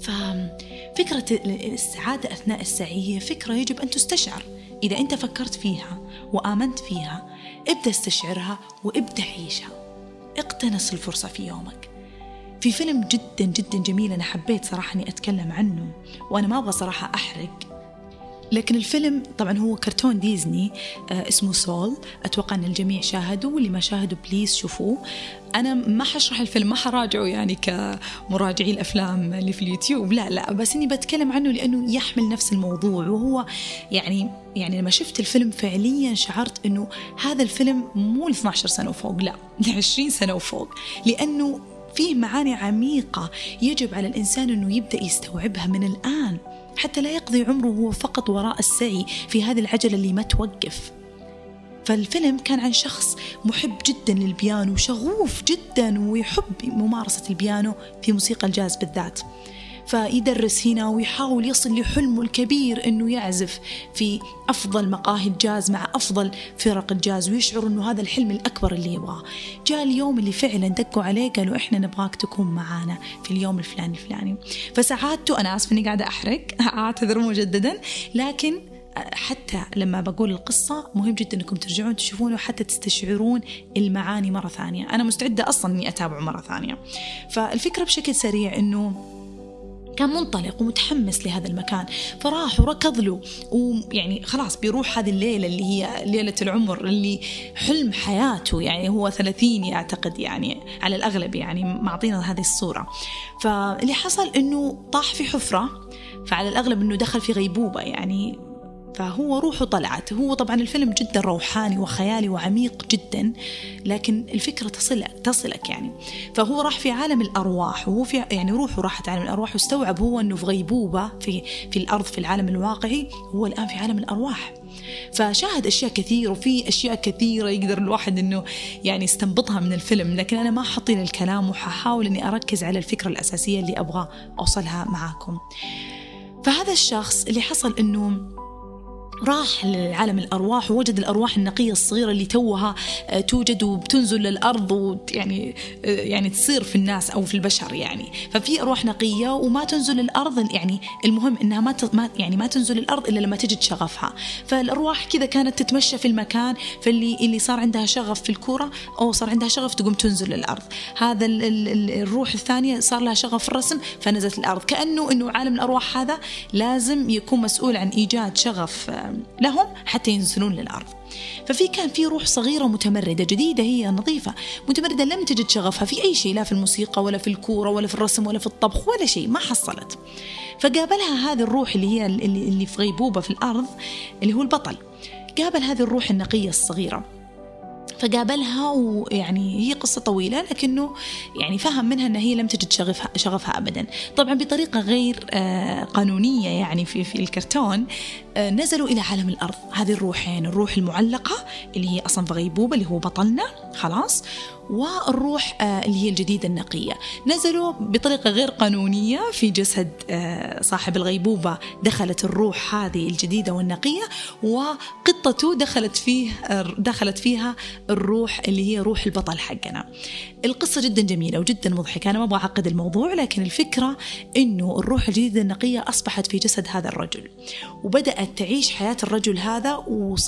ففكرة السعادة أثناء السعي فكرة يجب أن تستشعر. إذا أنت فكرت فيها وآمنت فيها، ابدأ استشعرها وابدأ عيشها، اقتنص الفرصة في يومك. في فيلم جدا جدا جميل أنا حبيت صراحة أني أتكلم عنه، وأنا ما أبغى صراحة أحرق، لكن الفيلم طبعا هو كرتون ديزني اسمه سول، أتوقع أن الجميع شاهدوا، واللي ما شاهدوا بليز شوفوه. أنا ما حشرح الفيلم، ما حراجعه يعني كمراجعي الأفلام اللي في اليوتيوب، لا لا، بس إني بتكلم عنه لأنه يحمل نفس الموضوع. وهو يعني يعني لما شفت الفيلم فعليا شعرت إنه هذا الفيلم مو اثنا عشر سنة وفوق، لا عشرين سنة وفوق، لأنه فيه معاني عميقة يجب على الإنسان إنه يبدأ يستوعبها من الآن، حتى لا يقضي عمره هو فقط وراء السعي في هذه العجلة اللي ما توقف. فالفيلم كان عن شخص محب جدا للبيانو، شغوف جدا ويحب ممارسة البيانو في موسيقى الجاز بالذات، فيدرس هنا ويحاول يصل لحلمه الكبير أنه يعزف في أفضل مقاهي الجاز مع أفضل فرق الجاز، ويشعر أنه هذا الحلم الأكبر اللي يبغاه. جاء اليوم اللي فعلا دقوا عليه قالوا إحنا نبغاك تكون معانا في اليوم الفلاني الفلاني. فسعادته، أنا آسف أني قاعدة أحرق، أعتذر مجددا، لكن حتى لما بقول القصة مهم جدا أنكم ترجعون تشوفونه حتى تستشعرون المعاني مرة ثانية. أنا مستعدة أصلا أني أتابعه مرة ثانية. فالفكرة بشكل سريع أنه كان منطلق ومتحمس لهذا المكان، فراح وركض له، ويعني خلاص بيروح هذه الليلة اللي هي ليلة العمر اللي حلم حياته، يعني هو ثلاثين أعتقد، يعني على الأغلب يعني معطينا هذه الصورة. فاللي حصل أنه طاح في حفرة، فعلى الأغلب أنه دخل في غيبوبة يعني، فهو روحه طلعت. هو طبعا الفيلم جدا روحاني وخيالي وعميق جدا، لكن الفكرة تصلك تصلك يعني. فهو راح في عالم الأرواح، وهو في يعني روحه راحت عالم الأرواح، واستوعب هو أنه في غيبوبة في في الأرض في العالم الواقعي، هو الآن في عالم الأرواح. فشاهد أشياء كثير، وفي أشياء كثيرة يقدر الواحد أنه يعني يستنبطها من الفيلم، لكن أنا ما حطينا الكلام وححاول أني أركز على الفكرة الأساسية اللي أبغى أوصلها معاكم. فهذا الشخص اللي حصل أنه راح لعالم الأرواح، ووجد الأرواح النقية الصغيرة اللي توها توجد وبتنزل للأرض، ويعني يعني تصير في الناس أو في البشر يعني. ففي أرواح نقية وما تنزل للأرض، يعني المهم إنها ما يعني ما تنزل للأرض إلا لما تجد شغفها. فالأرواح كذا كانت تتمشى في المكان، فاللي اللي صار عندها شغف في الكورة أو صار عندها شغف تقوم تنزل للأرض، هذا ال ال الروح الثانية صار لها شغف في الرسم فنزلت الأرض. كأنه إنه عالم الأرواح هذا لازم يكون مسؤول عن إيجاد شغف لهم حتى ينزلون للأرض. ففي كان في روح صغيرة متمردة جديدة، هي نظيفة متمردة لم تجد شغفها في أي شيء، لا في الموسيقى ولا في الكورة ولا في الرسم ولا في الطبخ ولا شيء، ما حصلت. فقابلها هذه الروح اللي هي اللي في غيبوبة في الأرض اللي هو البطل، قابل هذه الروح النقية الصغيرة، فقابلها ويعني هي قصة طويلة، لكنه يعني فهم منها أن هي لم تجد شغفها, شغفها أبدا. طبعا بطريقة غير قانونية يعني في, في الكرتون نزلوا إلى عالم الأرض هذه الروحين، الروح المعلقة اللي هي أصلا في غيبوبة اللي هو بطلنا خلاص، والروح اللي هي الجديدة النقية. نزلوا بطريقة غير قانونية في جسد صاحب الغيبوبة، دخلت الروح هذه الجديدة والنقية، وقطته دخلت فيه دخلت فيها الروح اللي هي روح البطل حقنا. القصة جدا جميلة وجدا مضحكة، أنا ما أبغى أعقد الموضوع، لكن الفكرة إنه الروح الجديدة النقية أصبحت في جسد هذا الرجل، وبدأت تعيش حياة الرجل هذا،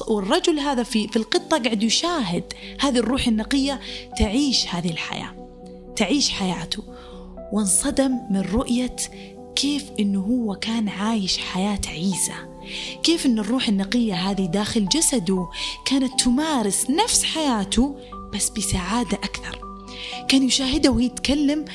والرجل هذا في في القطة قاعد يشاهد هذه الروح النقية تعيش هذه الحياة، تعيش حياته، وانصدم من رؤية كيف إنه هو كان عايش حياة عيسى، كيف إن الروح النقية هذه داخل جسده كانت تمارس نفس حياته بس بسعادة أكثر. كان يشاهده ويتكلم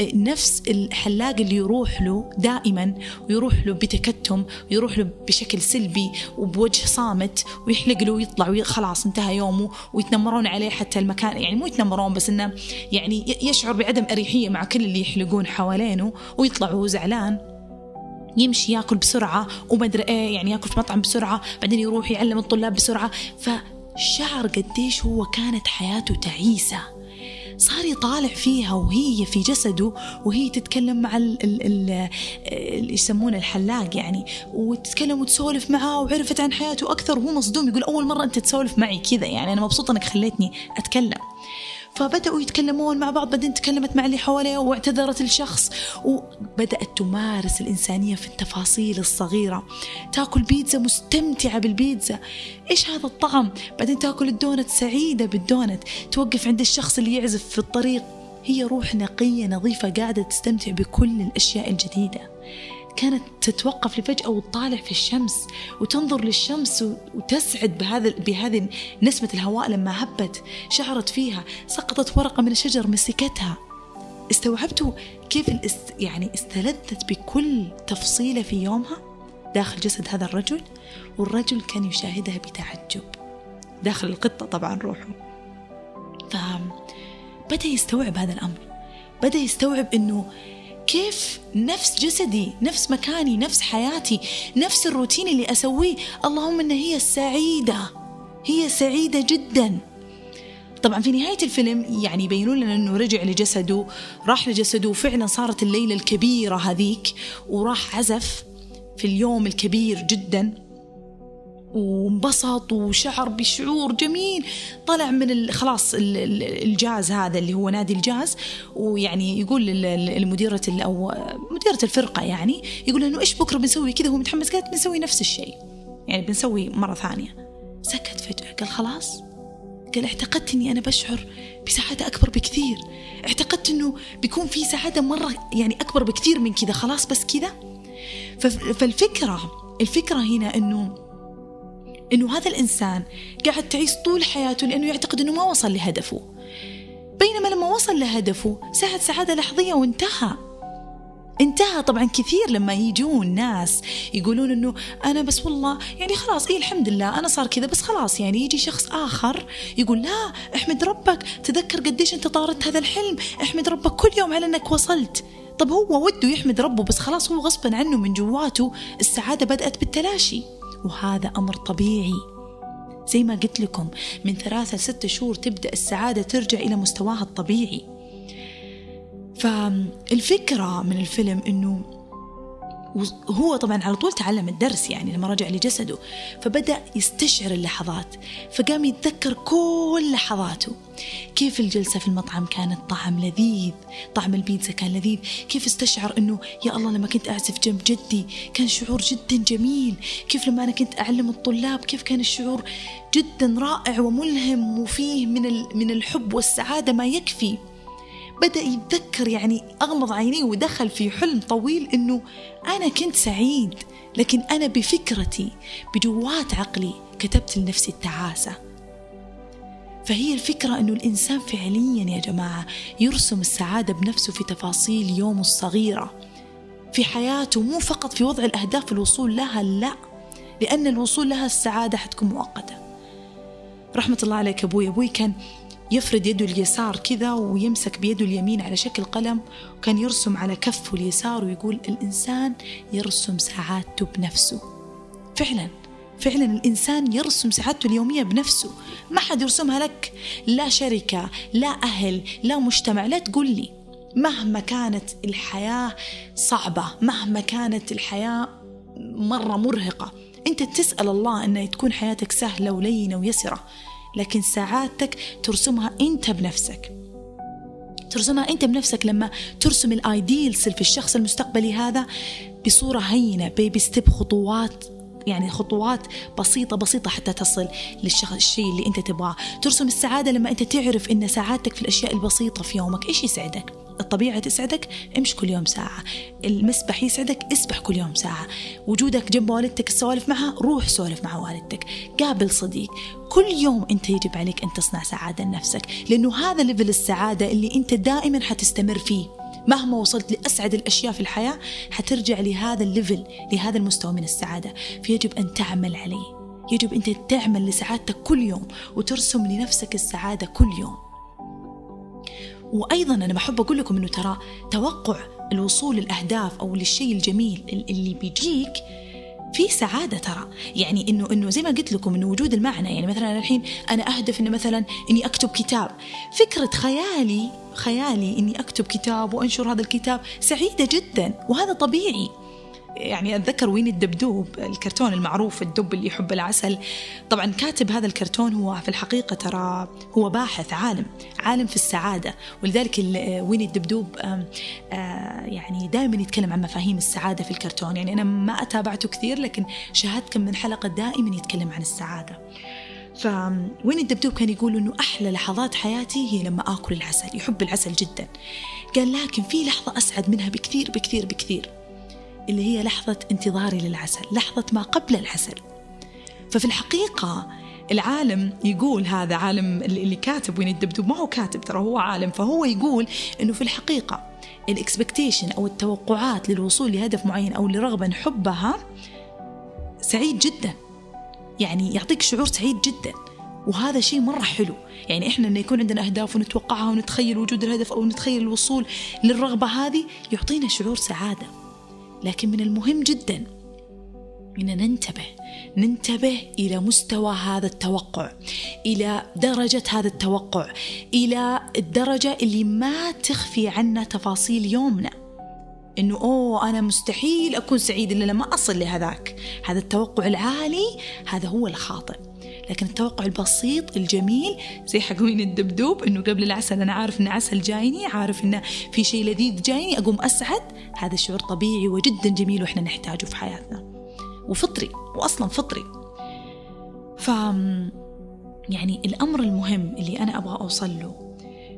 نفس الحلاق اللي يروح له دائما ويروح له بتكتم ويروح له بشكل سلبي وبوجه صامت ويحلق له ويطلع وخلاص انتهى يومه ويتنمرون عليه حتى المكان، يعني مو يتنمرون بس انه يعني يشعر بعدم أريحية مع كل اللي يحلقون حوالينه، ويطلعوا زعلان يمشي ياكل بسرعة ومدري ايه، يعني ياكل في مطعم بسرعة بعدين يروح يعلم الطلاب بسرعة. فشعر قديش هو كانت حياته تعيسة، صار يطالع فيها وهي في جسده وهي تتكلم مع اللي يسمونه الحلاق يعني، وتتكلم وتسولف معاه وعرفت عن حياته أكثر، وهو مصدوم يقول أول مرة أنت تسولف معي كذا، يعني أنا مبسوط أنك خليتني أتكلم. فبدأوا يتكلمون مع بعض، بعدين تكلمت مع اللي حواليه واعتذرت الشخص، وبدأت تمارس الإنسانية في التفاصيل الصغيرة. تأكل بيتزا مستمتعة بالبيتزا، إيش هذا الطعم، بعدين تأكل الدونت سعيدة بالدونت، توقف عند الشخص اللي يعزف في الطريق، هي روح نقية نظيفة قاعدة تستمتع بكل الأشياء الجديدة. كانت تتوقف لفجأة وتطالع في الشمس وتنظر للشمس وتسعد بهذا بهذه نسمة الهواء لما هبت، شعرت فيها، سقطت ورقة من الشجر مسكتها. استوعبتوا كيف الاست... يعني استلذت بكل تفصيلة في يومها داخل جسد هذا الرجل، والرجل كان يشاهدها بتعجب داخل القطة طبعا روحه. فبدأ يستوعب هذا الأمر، بدأ يستوعب أنه كيف نفس جسدي نفس مكاني نفس حياتي نفس الروتين اللي أسويه، اللهم إن هي سعيدة، هي سعيدة جدا. طبعا في نهاية الفيلم يعني يبينون لنا أنه رجع لجسده، راح لجسده، وفعلا صارت الليلة الكبيرة هذيك، وراح عزف في اليوم الكبير جدا وانبسط وشعر بشعور جميل. طلع من خلاص الجاز هذا اللي هو نادي الجاز، ويعني يقول للمديرة أو مديرة الفرقة يعني يقول إنه إيش بكرة بنسوي كذا، هو متحمس، قالت بنسوي نفس الشيء يعني بنسوي مرة ثانية. سكت فجأة، قال خلاص، قال اعتقدت إني أنا بشعر بسعادة أكبر بكثير، اعتقدت إنه بيكون في سعادة مرة يعني أكبر بكثير من كذا، خلاص بس كذا. فالفكرة الفكرة هنا إنه إنه هذا الإنسان قاعد تعيش طول حياته لأنه يعتقد إنه ما وصل لهدفه، بينما لما وصل لهدفه سعد سعادة لحظية وانتهى. انتهى طبعا كثير لما يجون ناس يقولون إنه أنا بس والله يعني خلاص إيه الحمد لله أنا صار كذا بس خلاص، يعني يجي شخص آخر يقول لا احمد ربك، تذكر قديش أنت طارت هذا الحلم، احمد ربك كل يوم على أنك وصلت. طب هو وده يحمد ربه بس خلاص هو غصبا عنه من جواته السعادة بدأت بالتلاشي، وهذا أمر طبيعي. زي ما قلت لكم من ثلاثة لستة شهور تبدأ السعادة ترجع إلى مستواها الطبيعي. فالفكرة من الفيلم أنه هو طبعا على طول تعلم الدرس يعني لما رجع لجسده، فبدأ يستشعر اللحظات، فقام يتذكر كل لحظاته، كيف الجلسة في المطعم كانت طعم لذيذ، طعم البيتزا كان لذيذ، كيف استشعر أنه يا الله لما كنت أعزف جنب جدي كان شعور جدا جميل، كيف لما أنا كنت أعلم الطلاب كيف كان الشعور جدا رائع وملهم وفيه من الحب والسعادة ما يكفي. بدأ يتذكر يعني أغمض عينيه ودخل في حلم طويل أنه أنا كنت سعيد، لكن أنا بفكرتي بجوات عقلي كتبت لنفسي التعاسة. فهي الفكرة أنه الإنسان فعليا يا جماعة يرسم السعادة بنفسه في تفاصيل يومه الصغيرة في حياته، مو فقط في وضع الأهداف الوصول لها، لا، لأن الوصول لها السعادة حتكون مؤقتة. رحمة الله عليك أبوي، أبوي كان يفرد يده اليسار كذا ويمسك بيده اليمين على شكل قلم، وكان يرسم على كفه اليسار ويقول الإنسان يرسم سعادته بنفسه. فعلا فعلا الإنسان يرسم سعادته اليومية بنفسه، ما حد يرسمها لك، لا شركة لا أهل لا مجتمع. لا تقول لي مهما كانت الحياة صعبة، مهما كانت الحياة مرة مرهقة، أنت تسأل الله أن تكون حياتك سهلة ولينة ويسرة، لكن سعادتك ترسمها أنت بنفسك، ترسمها أنت بنفسك لما ترسم الأيديلز في الشخص المستقبلي هذا بصورة هينة، بيبي ستيب، خطوات يعني خطوات بسيطة بسيطة حتى تصل للشيء اللي أنت تبغاه. ترسم السعادة لما أنت تعرف أن سعادتك في الأشياء البسيطة في يومك. إيش يسعدك؟ الطبيعة تسعدك، امش كل يوم ساعة. المسبح يسعدك، اسبح كل يوم ساعة. وجودك جنب والدتك، السوالف معها، روح سولف مع والدتك، قابل صديق. كل يوم انت يجب عليك ان تصنع سعادة لنفسك، لانه هذا ليفل السعادة اللي انت دائما حتستمر فيه، مهما وصلت لأسعد الأشياء في الحياة حترجع لهذا الليفل، لهذا المستوى من السعادة. فيجب أن تعمل عليه، يجب أنت تعمل لسعادتك كل يوم وترسم لنفسك السعادة كل يوم. وأيضا أنا بحب أقول لكم أنه ترى توقع الوصول للأهداف أو للشيء الجميل اللي بيجيك في سعادة ترى، يعني إنه إنه زي ما قلت لكم إنه وجود المعنى. يعني مثلا الحين أنا أهدف إنه مثلا إني أكتب كتاب، فكرة خيالي خيالي إني أكتب كتاب وأنشر هذا الكتاب سعيدة جدا، وهذا طبيعي. يعني أتذكر وين الدبدوب، الكرتون المعروف الدب اللي يحب العسل، طبعا كاتب هذا الكرتون هو في الحقيقة ترى هو باحث، عالم عالم في السعادة، ولذلك وين الدبدوب يعني دائما يتكلم عن مفاهيم السعادة في الكرتون. يعني أنا ما أتابعته كثير لكن شاهدت كم من حلقة دائما يتكلم عن السعادة. فوين الدبدوب كان يقول إنه أحلى لحظات حياتي هي لما آكل العسل، يحب العسل جدا. قال لكن في لحظة أسعد منها بكثير بكثير بكثير، اللي هي لحظة انتظاري للعسل، لحظة ما قبل العسل. ففي الحقيقة العالم يقول، هذا عالم اللي كاتب وين الدبدوب، ما هو كاتب ترى هو عالم، فهو يقول إنه في الحقيقة الاكسبكتيشن أو التوقعات للوصول لهدف معين أو لرغبة نحبها سعيد جدا، يعني يعطيك شعور سعيد جدا، وهذا شيء مرة حلو. يعني إحنا إن يكون عندنا أهداف ونتوقعها ونتخيل وجود الهدف أو نتخيل الوصول للرغبة هذه يعطينا شعور سعادة. لكن من المهم جدا إننا ننتبه ننتبه إلى مستوى هذا التوقع، إلى درجة هذا التوقع، إلى الدرجة اللي ما تخفي عنا تفاصيل يومنا، إنه أوه أنا مستحيل أكون سعيد إلا لما أصل لهذاك. هذا التوقع العالي هذا هو الخاطئ، لكن التوقع البسيط الجميل زي حقوين الدبدوب إنه قبل العسل أنا عارف إن عسل جايني، عارف إن في شيء لذيذ جايني، أقوم أسعد. هذا الشعور طبيعي وجدا جميل وإحنا نحتاجه في حياتنا وفطري، وأصلا فطري. ف يعني الأمر المهم اللي أنا أبغى أوصل له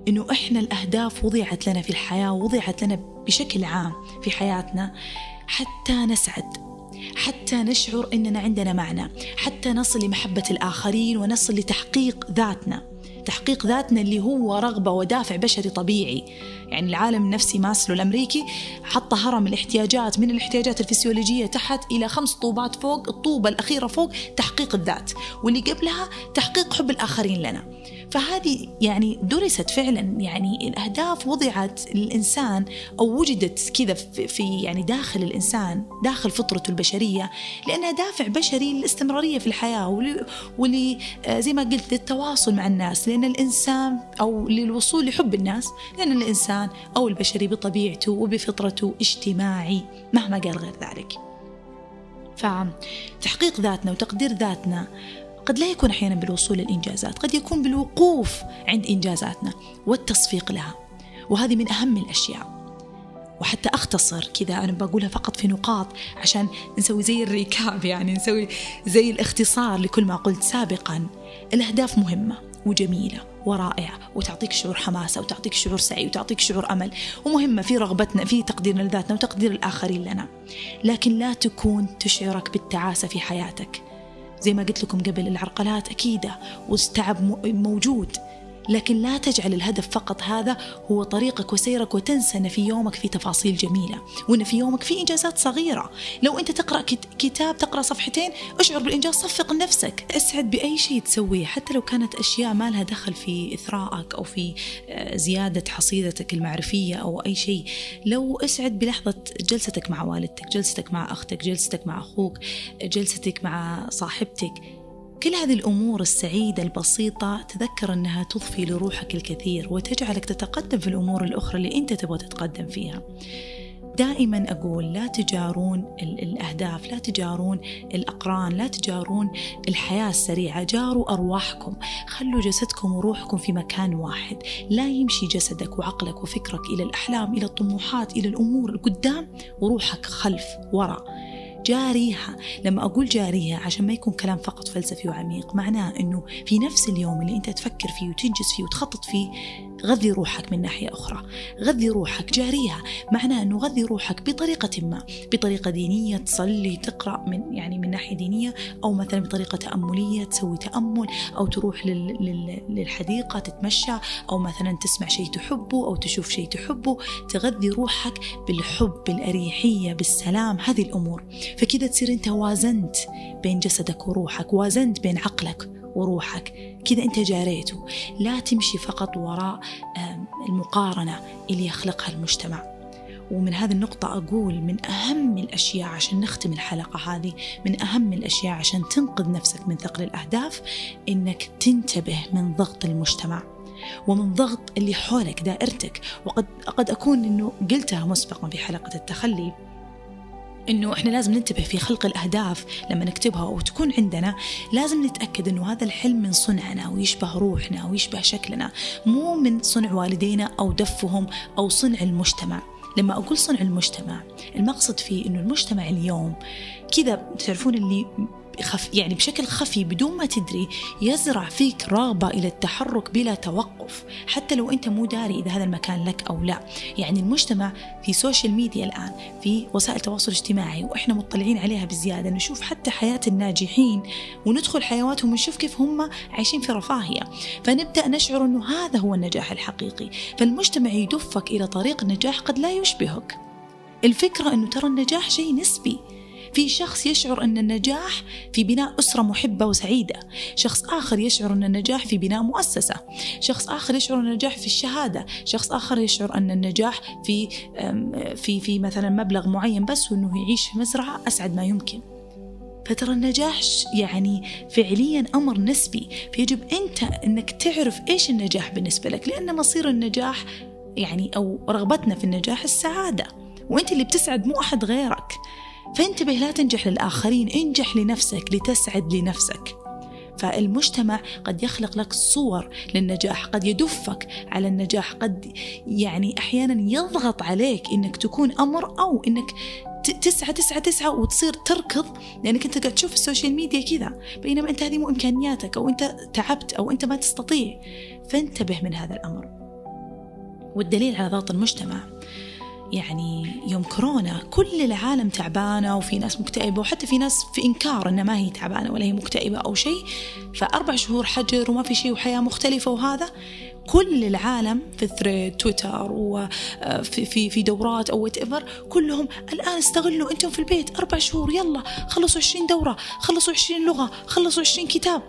إنه إحنا الأهداف وضعت لنا في الحياة، وضعت لنا بشكل عام في حياتنا حتى نسعد، حتى نشعر أننا عندنا معنى، حتى نصل لمحبة الآخرين ونصل لتحقيق ذاتنا، تحقيق ذاتنا اللي هو رغبة ودافع بشري طبيعي. يعني العالم النفسي ماسلو الأمريكي حط هرم الاحتياجات من الاحتياجات الفسيولوجية تحت إلى خمس طوبات فوق، الطوبة الأخيرة فوق تحقيق الذات، واللي قبلها تحقيق حب الآخرين لنا. فهذه يعني درست فعلا، يعني الأهداف وضعت للإنسان أو وجدت كذا في يعني داخل الإنسان، داخل فطرته البشرية، لأنها دافع بشري للاستمرارية في الحياة واللي زي ما قلت للتواصل مع الناس، لأن الإنسان أو للوصول لحب الناس، لأن الإنسان أو البشري بطبيعته وبفطرته اجتماعي مهما قال غير ذلك. فتحقيق ذاتنا وتقدير ذاتنا قد لا يكون أحيانا بالوصول للإنجازات، قد يكون بالوقوف عند إنجازاتنا والتصفيق لها، وهذه من أهم الأشياء. وحتى أختصر كذا أنا بقولها فقط في نقاط عشان نسوي زي الريكاب، يعني نسوي زي الاختصار لكل ما قلت سابقا. الأهداف مهمة وجميلة ورائعة وتعطيك شعور حماسة وتعطيك شعور سعي وتعطيك شعور أمل، ومهمة في رغبتنا في تقديرنا لذاتنا وتقدير الآخرين لنا، لكن لا تكون تشعرك بالتعاسة في حياتك. زي ما قلت لكم قبل، العرقلات أكيدة والتعب موجود، لكن لا تجعل الهدف فقط هذا هو طريقك وسيرك، وتنسى أن في يومك في تفاصيل جميلة، وأن في يومك في إنجازات صغيرة. لو أنت تقرأ كتاب، تقرأ صفحتين، اشعر بالإنجاز، صفق نفسك، اسعد بأي شيء تسويه، حتى لو كانت أشياء ما لها دخل في إثراءك أو في زيادة حصيلتك المعرفية أو أي شيء. لو اسعد بلحظة جلستك مع والدتك، جلستك مع أختك، جلستك مع أخوك، جلستك مع صاحبتك، كل هذه الأمور السعيدة البسيطة تذكر أنها تضفي لروحك الكثير وتجعلك تتقدم في الأمور الأخرى اللي أنت تبغى تتقدم فيها. دائما أقول لا تجارون الأهداف، لا تجارون الأقران، لا تجارون الحياة السريعة، جاروا أرواحكم، خلوا جسدكم وروحكم في مكان واحد. لا يمشي جسدك وعقلك وفكرك إلى الأحلام، إلى الطموحات، إلى الأمور القدام، وروحك خلف وراء. جاريها. لما أقول جاريها عشان ما يكون كلام فقط فلسفي وعميق، معناه أنه في نفس اليوم اللي أنت تفكر فيه وتنجز فيه وتخطط فيه، غذي روحك من ناحية أخرى، غذي روحك، جاريها معناه أنه غذي روحك بطريقة ما، بطريقة دينية، تصلي، تقرأ من يعني من ناحية دينية، أو مثلا بطريقة تأملية، تسوي تأمل، أو تروح للحديقة تتمشى، أو مثلا تسمع شيء تحبه أو تشوف شيء تحبه، تغذي روحك بالحب، بالأريحية، بالسلام، هذه الأمور. فكذا تصير أنت وازنت بين جسدك وروحك، وازنت بين عقلك وروحك، كذا أنت جاريته. لا تمشي فقط وراء المقارنة اللي يخلقها المجتمع. ومن هذه النقطة أقول من أهم الأشياء عشان نختم الحلقة هذه، من أهم الأشياء عشان تنقذ نفسك من ثقل الأهداف، إنك تنتبه من ضغط المجتمع ومن ضغط اللي حولك، دائرتك. وقد قد أكون إنه قلتها مسبقا في حلقة التخلي، إنه إحنا لازم ننتبه في خلق الأهداف لما نكتبها أو تكون عندنا، لازم نتأكد إنه هذا الحلم من صنعنا ويشبه روحنا ويشبه شكلنا، مو من صنع والدينا أو دفهم أو صنع المجتمع. لما أقول صنع المجتمع، المقصد فيه إنه المجتمع اليوم كذا، تعرفون اللي خف يعني بشكل خفي بدون ما تدري يزرع فيك رغبة إلى التحرك بلا توقف، حتى لو أنت مو داري إذا هذا المكان لك أو لا. يعني المجتمع في سوشيال ميديا الآن، في وسائل تواصل اجتماعي، وإحنا مطلعين عليها بزيادة، نشوف حتى حياة الناجحين وندخل حيواتهم ونشوف كيف هم عايشين في رفاهية، فنبدأ نشعر أنه هذا هو النجاح الحقيقي. فالمجتمع يدفك إلى طريق النجاح قد لا يشبهك. الفكرة أنه ترى النجاح شيء نسبي. في شخص يشعر أن النجاح في بناء أسرة محبة وسعيدة، شخص آخر يشعر أن النجاح في بناء مؤسسة، شخص آخر يشعر أن النجاح في الشهادة، شخص آخر يشعر أن النجاح في في في مثلا مبلغ معين بس، وأنه يعيش في مزرعة أسعد ما يمكن. فترى النجاح يعني فعليا أمر نسبي. فيجب أنت أنك تعرف إيش النجاح بالنسبة لك، لأن مصير النجاح يعني أو رغبتنا في النجاح السعادة، وأنت اللي بتسعد مو أحد غيرك. فانتبه، لا تنجح للآخرين، انجح لنفسك لتسعد لنفسك. فالمجتمع قد يخلق لك صور للنجاح، قد يدفك على النجاح، قد يعني أحيانا يضغط عليك إنك تكون أمر، أو إنك تسعى تسعى تسعى وتصير تركض لأنك أنت قاعد تشوف السوشيال ميديا كذا، بينما أنت هذه مو إمكانياتك، أو أنت تعبت، أو أنت ما تستطيع. فانتبه من هذا الأمر. والدليل على ضغط المجتمع يعني يوم كورونا كل العالم تعبانة، وفي ناس مكتئبة، وحتى في ناس في إنكار أن ما هي تعبانة ولا هي مكتئبة أو شيء. فأربع شهور حجر وما في شيء وحياة مختلفة، وهذا كل العالم في ثريد تويتر وفي في في دورات أو whatever، كلهم الآن استغلوا أنتم في البيت أربع شهور، يلا خلصوا عشرين دورة، خلصوا عشرين لغة، خلصوا عشرين كتاب.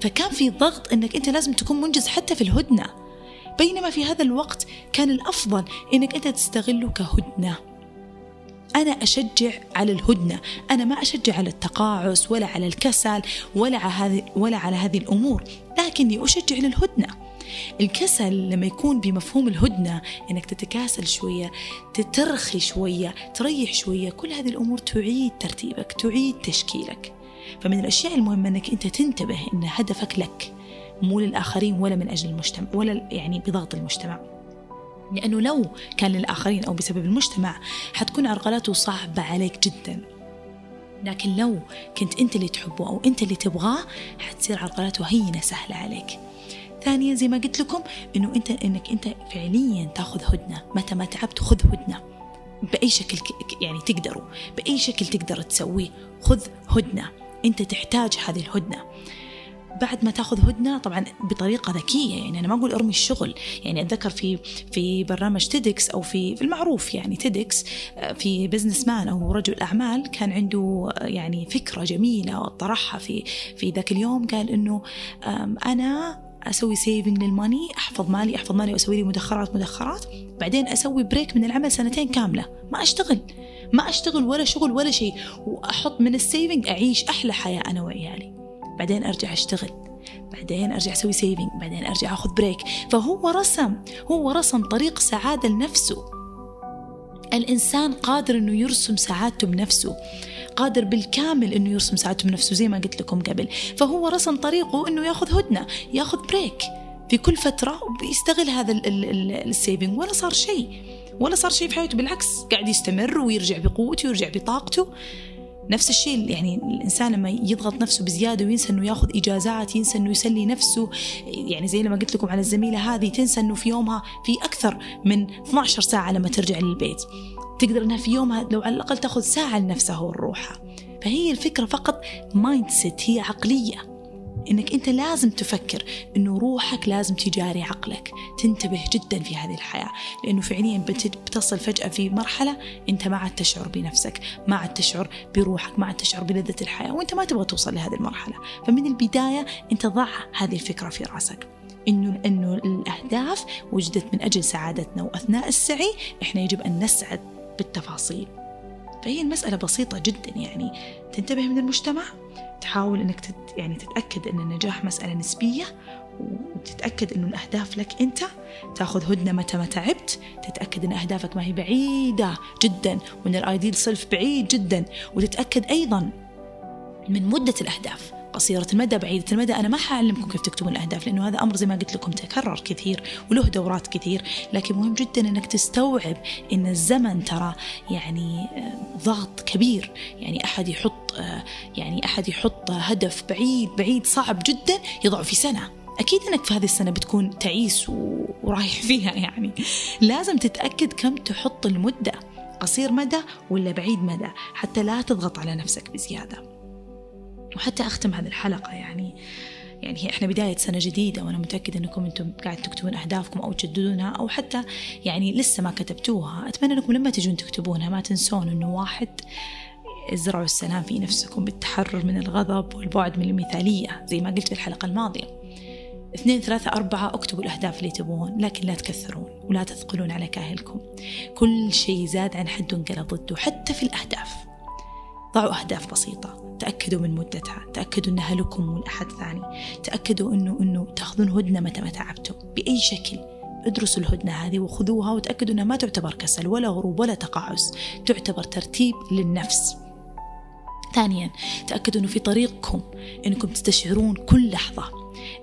فكان في ضغط أنك أنت لازم تكون منجز حتى في الهدنة، بينما في هذا الوقت كان الأفضل إنك أنت تستغله كهدنة. أنا أشجع على الهدنة، أنا ما أشجع على التقاعس ولا على الكسل ولا على هذه ولا على هذه الأمور، لكني أشجع للهدنة. الكسل لما يكون بمفهوم الهدنة إنك تتكاسل شوية، تترخي شوية، تريح شوية، كل هذه الأمور تعيد ترتيبك، تعيد تشكيلك. فمن الأشياء المهمة إنك أنت تنتبه إن هدفك لك، مو للآخرين، ولا من أجل المجتمع، ولا يعني بضغط المجتمع. لأنه لو كان للآخرين أو بسبب المجتمع حتكون عرقلاته صعبة عليك جدا، لكن لو كنت أنت اللي تحبه أو أنت اللي تبغاه حتصير عرقلاته هينة سهلة عليك. ثانيا زي ما قلت لكم إنه أنت إنك أنت فعليا تأخذ هدنة، متى ما تعبت خذ هدنة بأي شكل يعني تقدره، بأي شكل تقدر تسويه خذ هدنة، أنت تحتاج هذه الهدنة. بعد ما تاخذ هدنه طبعا بطريقه ذكيه، يعني انا ما اقول ارمي الشغل. يعني اتذكر في في برنامج تيدكس او في في المعروف يعني تيدكس، في بزنس مان او رجل اعمال كان عنده يعني فكره جميله وطرحها في في ذاك اليوم. قال انه انا اسوي سيفنج للماني، احفظ مالي احفظ مالي واسوي لي مدخرات مدخرات بعدين اسوي بريك من العمل سنتين كامله، ما اشتغل ما اشتغل ولا شغل ولا شيء، واحط من السيفنج اعيش احلى حياه انا وعيالي، بعدين أرجع أشتغل، بعدين أرجع أسوي سيفينج، بعدين أرجع أخذ بريك. فهو رسم هو رسم طريق سعادة لنفسه. الإنسان قادر أنه يرسم سعادته بنفسه، قادر بالكامل أنه يرسم سعادته بنفسه زي ما قلت لكم قبل. فهو رسم طريقه أنه يأخذ هدنة، يأخذ بريك في كل فترة، ويستغل هذا السيفينج، ولا صار شيء ولا صار شيء في حياته، بالعكس قاعد يستمر ويرجع بقوته ويرجع بطاقته. نفس الشيء يعني الإنسان لما يضغط نفسه بزيادة وينسى إنه ياخذ إجازات، ينسى إنه يسلي نفسه، يعني زي لما قلت لكم على الزميلة هذه تنسى إنه في يومها في أكثر من اثنتي عشرة ساعة لما ترجع للبيت، تقدر إنها في يومها لو على الأقل تأخذ ساعة لنفسها وروحها. فهي الفكرة فقط مايند سيت، هي عقلية، إنك أنت لازم تفكر إنه روحك لازم تجاري عقلك، تنتبه جدا في هذه الحياة، لأنه فعليا بتصل فجأة في مرحلة أنت ما عاد تشعر بنفسك، ما عاد تشعر بروحك، ما عاد تشعر بلذة الحياة، وأنت ما تبغى توصل لهذه المرحلة. فمن البداية أنت ضع هذه الفكرة في رأسك، إنه إنه الأهداف وجدت من أجل سعادتنا، وأثناء السعي إحنا يجب أن نسعد بالتفاصيل. فهي المسألة بسيطة جدا، يعني تنتبه من المجتمع، تحاول أنك تت يعني تتأكد أن النجاح مسألة نسبية، وتتأكد أن الأهداف لك أنت، تأخذ هدنة متى ما تعبت، تتأكد أن أهدافك ما هي بعيدة جدا، وأن الأيديل سيلف بعيد جدا، وتتأكد أيضا من مدة الأهداف، قصيرة المدى بعيدة المدى. أنا ما حأعلمكم كيف تكتبون الأهداف، لأنه هذا أمر زي ما قلت لكم تكرر كثير وله دورات كثير، لكن مهم جدا أنك تستوعب أن الزمن ترى يعني ضغط كبير، يعني أحد يحط يعني أحد يحط هدف بعيد بعيد صعب جدا يضعه في سنة، أكيد أنك في هذه السنة بتكون تعيس ورايح فيها. يعني لازم تتأكد كم تحط المدة، قصير مدى ولا بعيد مدى، حتى لا تضغط على نفسك بزيادة. وحتى أختم هذه الحلقة، يعني يعني إحنا بداية سنة جديدة، وأنا متأكدة أنكم أنتم قاعد تكتبون أهدافكم أو تجددونها، أو حتى يعني لسه ما كتبتوها. أتمنى أنكم لما تجون تكتبونها ما تنسون أنه واحد، ازرعوا السلام في نفسكم بالتحرر من الغضب والبعد من المثالية زي ما قلت في الحلقة الماضية. اثنين ثلاثة أربعة، اكتبوا الأهداف اللي تبون، لكن لا تكثرون ولا تثقلون على كاهلكم، كل شيء زاد عن حد انقلب ضده. حتى في الأهداف ضعوا أهداف بسيطة، تأكدوا من مدتها، تأكدوا أنها لكم والأحد ثاني، تأكدوا أنه أنه تأخذون هدنة متى ما تعبتم بأي شكل، ادرسوا الهدنة هذه وخذوها، وتأكدوا أنها ما تعتبر كسل ولا هروب ولا تقاعس، تعتبر ترتيب للنفس. ثانيا، تأكدوا أنه في طريقكم، أنكم تستشعرون كل لحظة.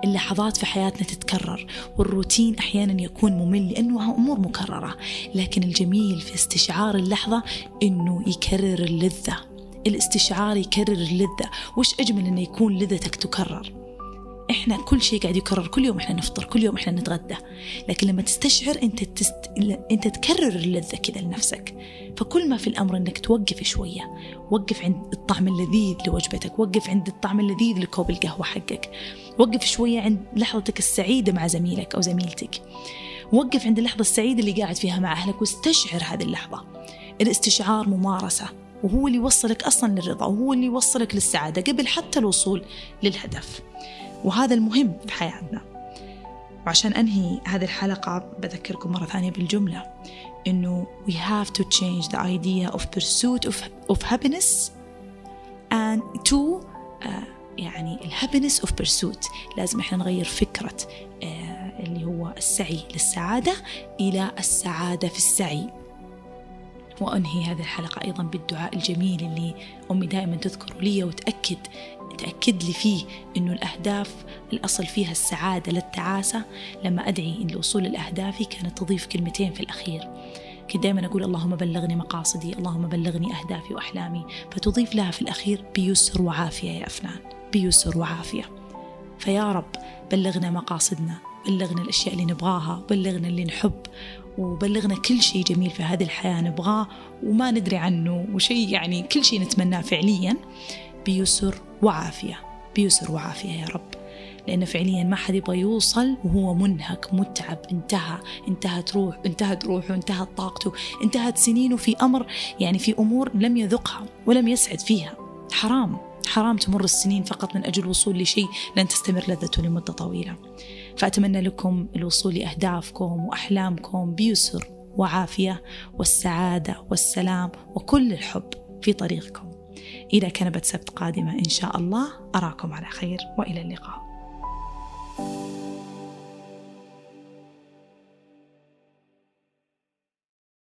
اللحظات في حياتنا تتكرر، والروتين أحيانا يكون ممل لأنها أمور مكررة، لكن الجميل في استشعار اللحظة أنه يكرر اللذة، الاستشعار يكرر اللذة. وش أجمل أنه يكون لذتك تكرر؟ إحنا كل شيء قاعد يكرر، كل يوم إحنا نفطر، كل يوم إحنا نتغدى، لكن لما تستشعر أنت تست... أنت تكرر اللذة كذا لنفسك. فكل ما في الأمر أنك توقف شوية، وقف عند الطعم اللذيذ لوجبتك، وقف عند الطعم اللذيذ لكوب القهوة حقك، وقف شوية عند لحظتك السعيدة مع زميلك أو زميلتك، وقف عند اللحظة السعيدة اللي قاعد فيها مع أهلك، واستشعر هذه اللحظة. الاستشعار ممارسة، وهو اللي يوصلك أصلا للرضا، وهو اللي يوصلك للسعادة قبل حتى الوصول للهدف، وهذا المهم في حياتنا. وعشان أنهي هذه الحلقة بذكركم مرة ثانية بالجملة، إنه we have to change the idea of pursuit of, of happiness and to uh, يعني happiness of pursuit. لازم إحنا نغير فكرة uh, اللي هو السعي للسعادة إلى السعادة في السعي. وأنهي هذه الحلقة أيضا بالدعاء الجميل اللي أمي دائما تذكر لي وتأكد تأكد لي فيه، أنه الأهداف الأصل فيها السعادة للتعاسة. لما أدعي للوصول لأهدافي كانت تضيف كلمتين في الأخير، كنت دائما أقول اللهم بلغني مقاصدي، اللهم بلغني أهدافي وأحلامي، فتضيف لها في الأخير بيسر وعافية يا أفنان، بيسر وعافية. فيا رب بلغنا مقاصدنا، بلغنا الأشياء اللي نبغاها، بلغنا اللي نحب، وبلغنا كل شيء جميل في هذه الحياة نبغاه وما ندري عنه، وشيء يعني كل شيء نتمناه فعليا بيسر وعافية، بيسر وعافية يا رب. لأن فعليا ما حد يبغى يوصل وهو منهك متعب، انتهى انتهت روح انتهت روحه، انتهت طاقته، انتهت سنينه في أمر، يعني في أمور لم يذقها ولم يسعد فيها. حرام حرام تمر السنين فقط من أجل الوصول لشيء لن تستمر لذته لمدة طويلة. فأتمنى لكم الوصول لأهدافكم وأحلامكم بيسر وعافية، والسعادة والسلام وكل الحب في طريقكم. إلى كنبة سبت قادمة إن شاء الله، أراكم على خير وإلى اللقاء.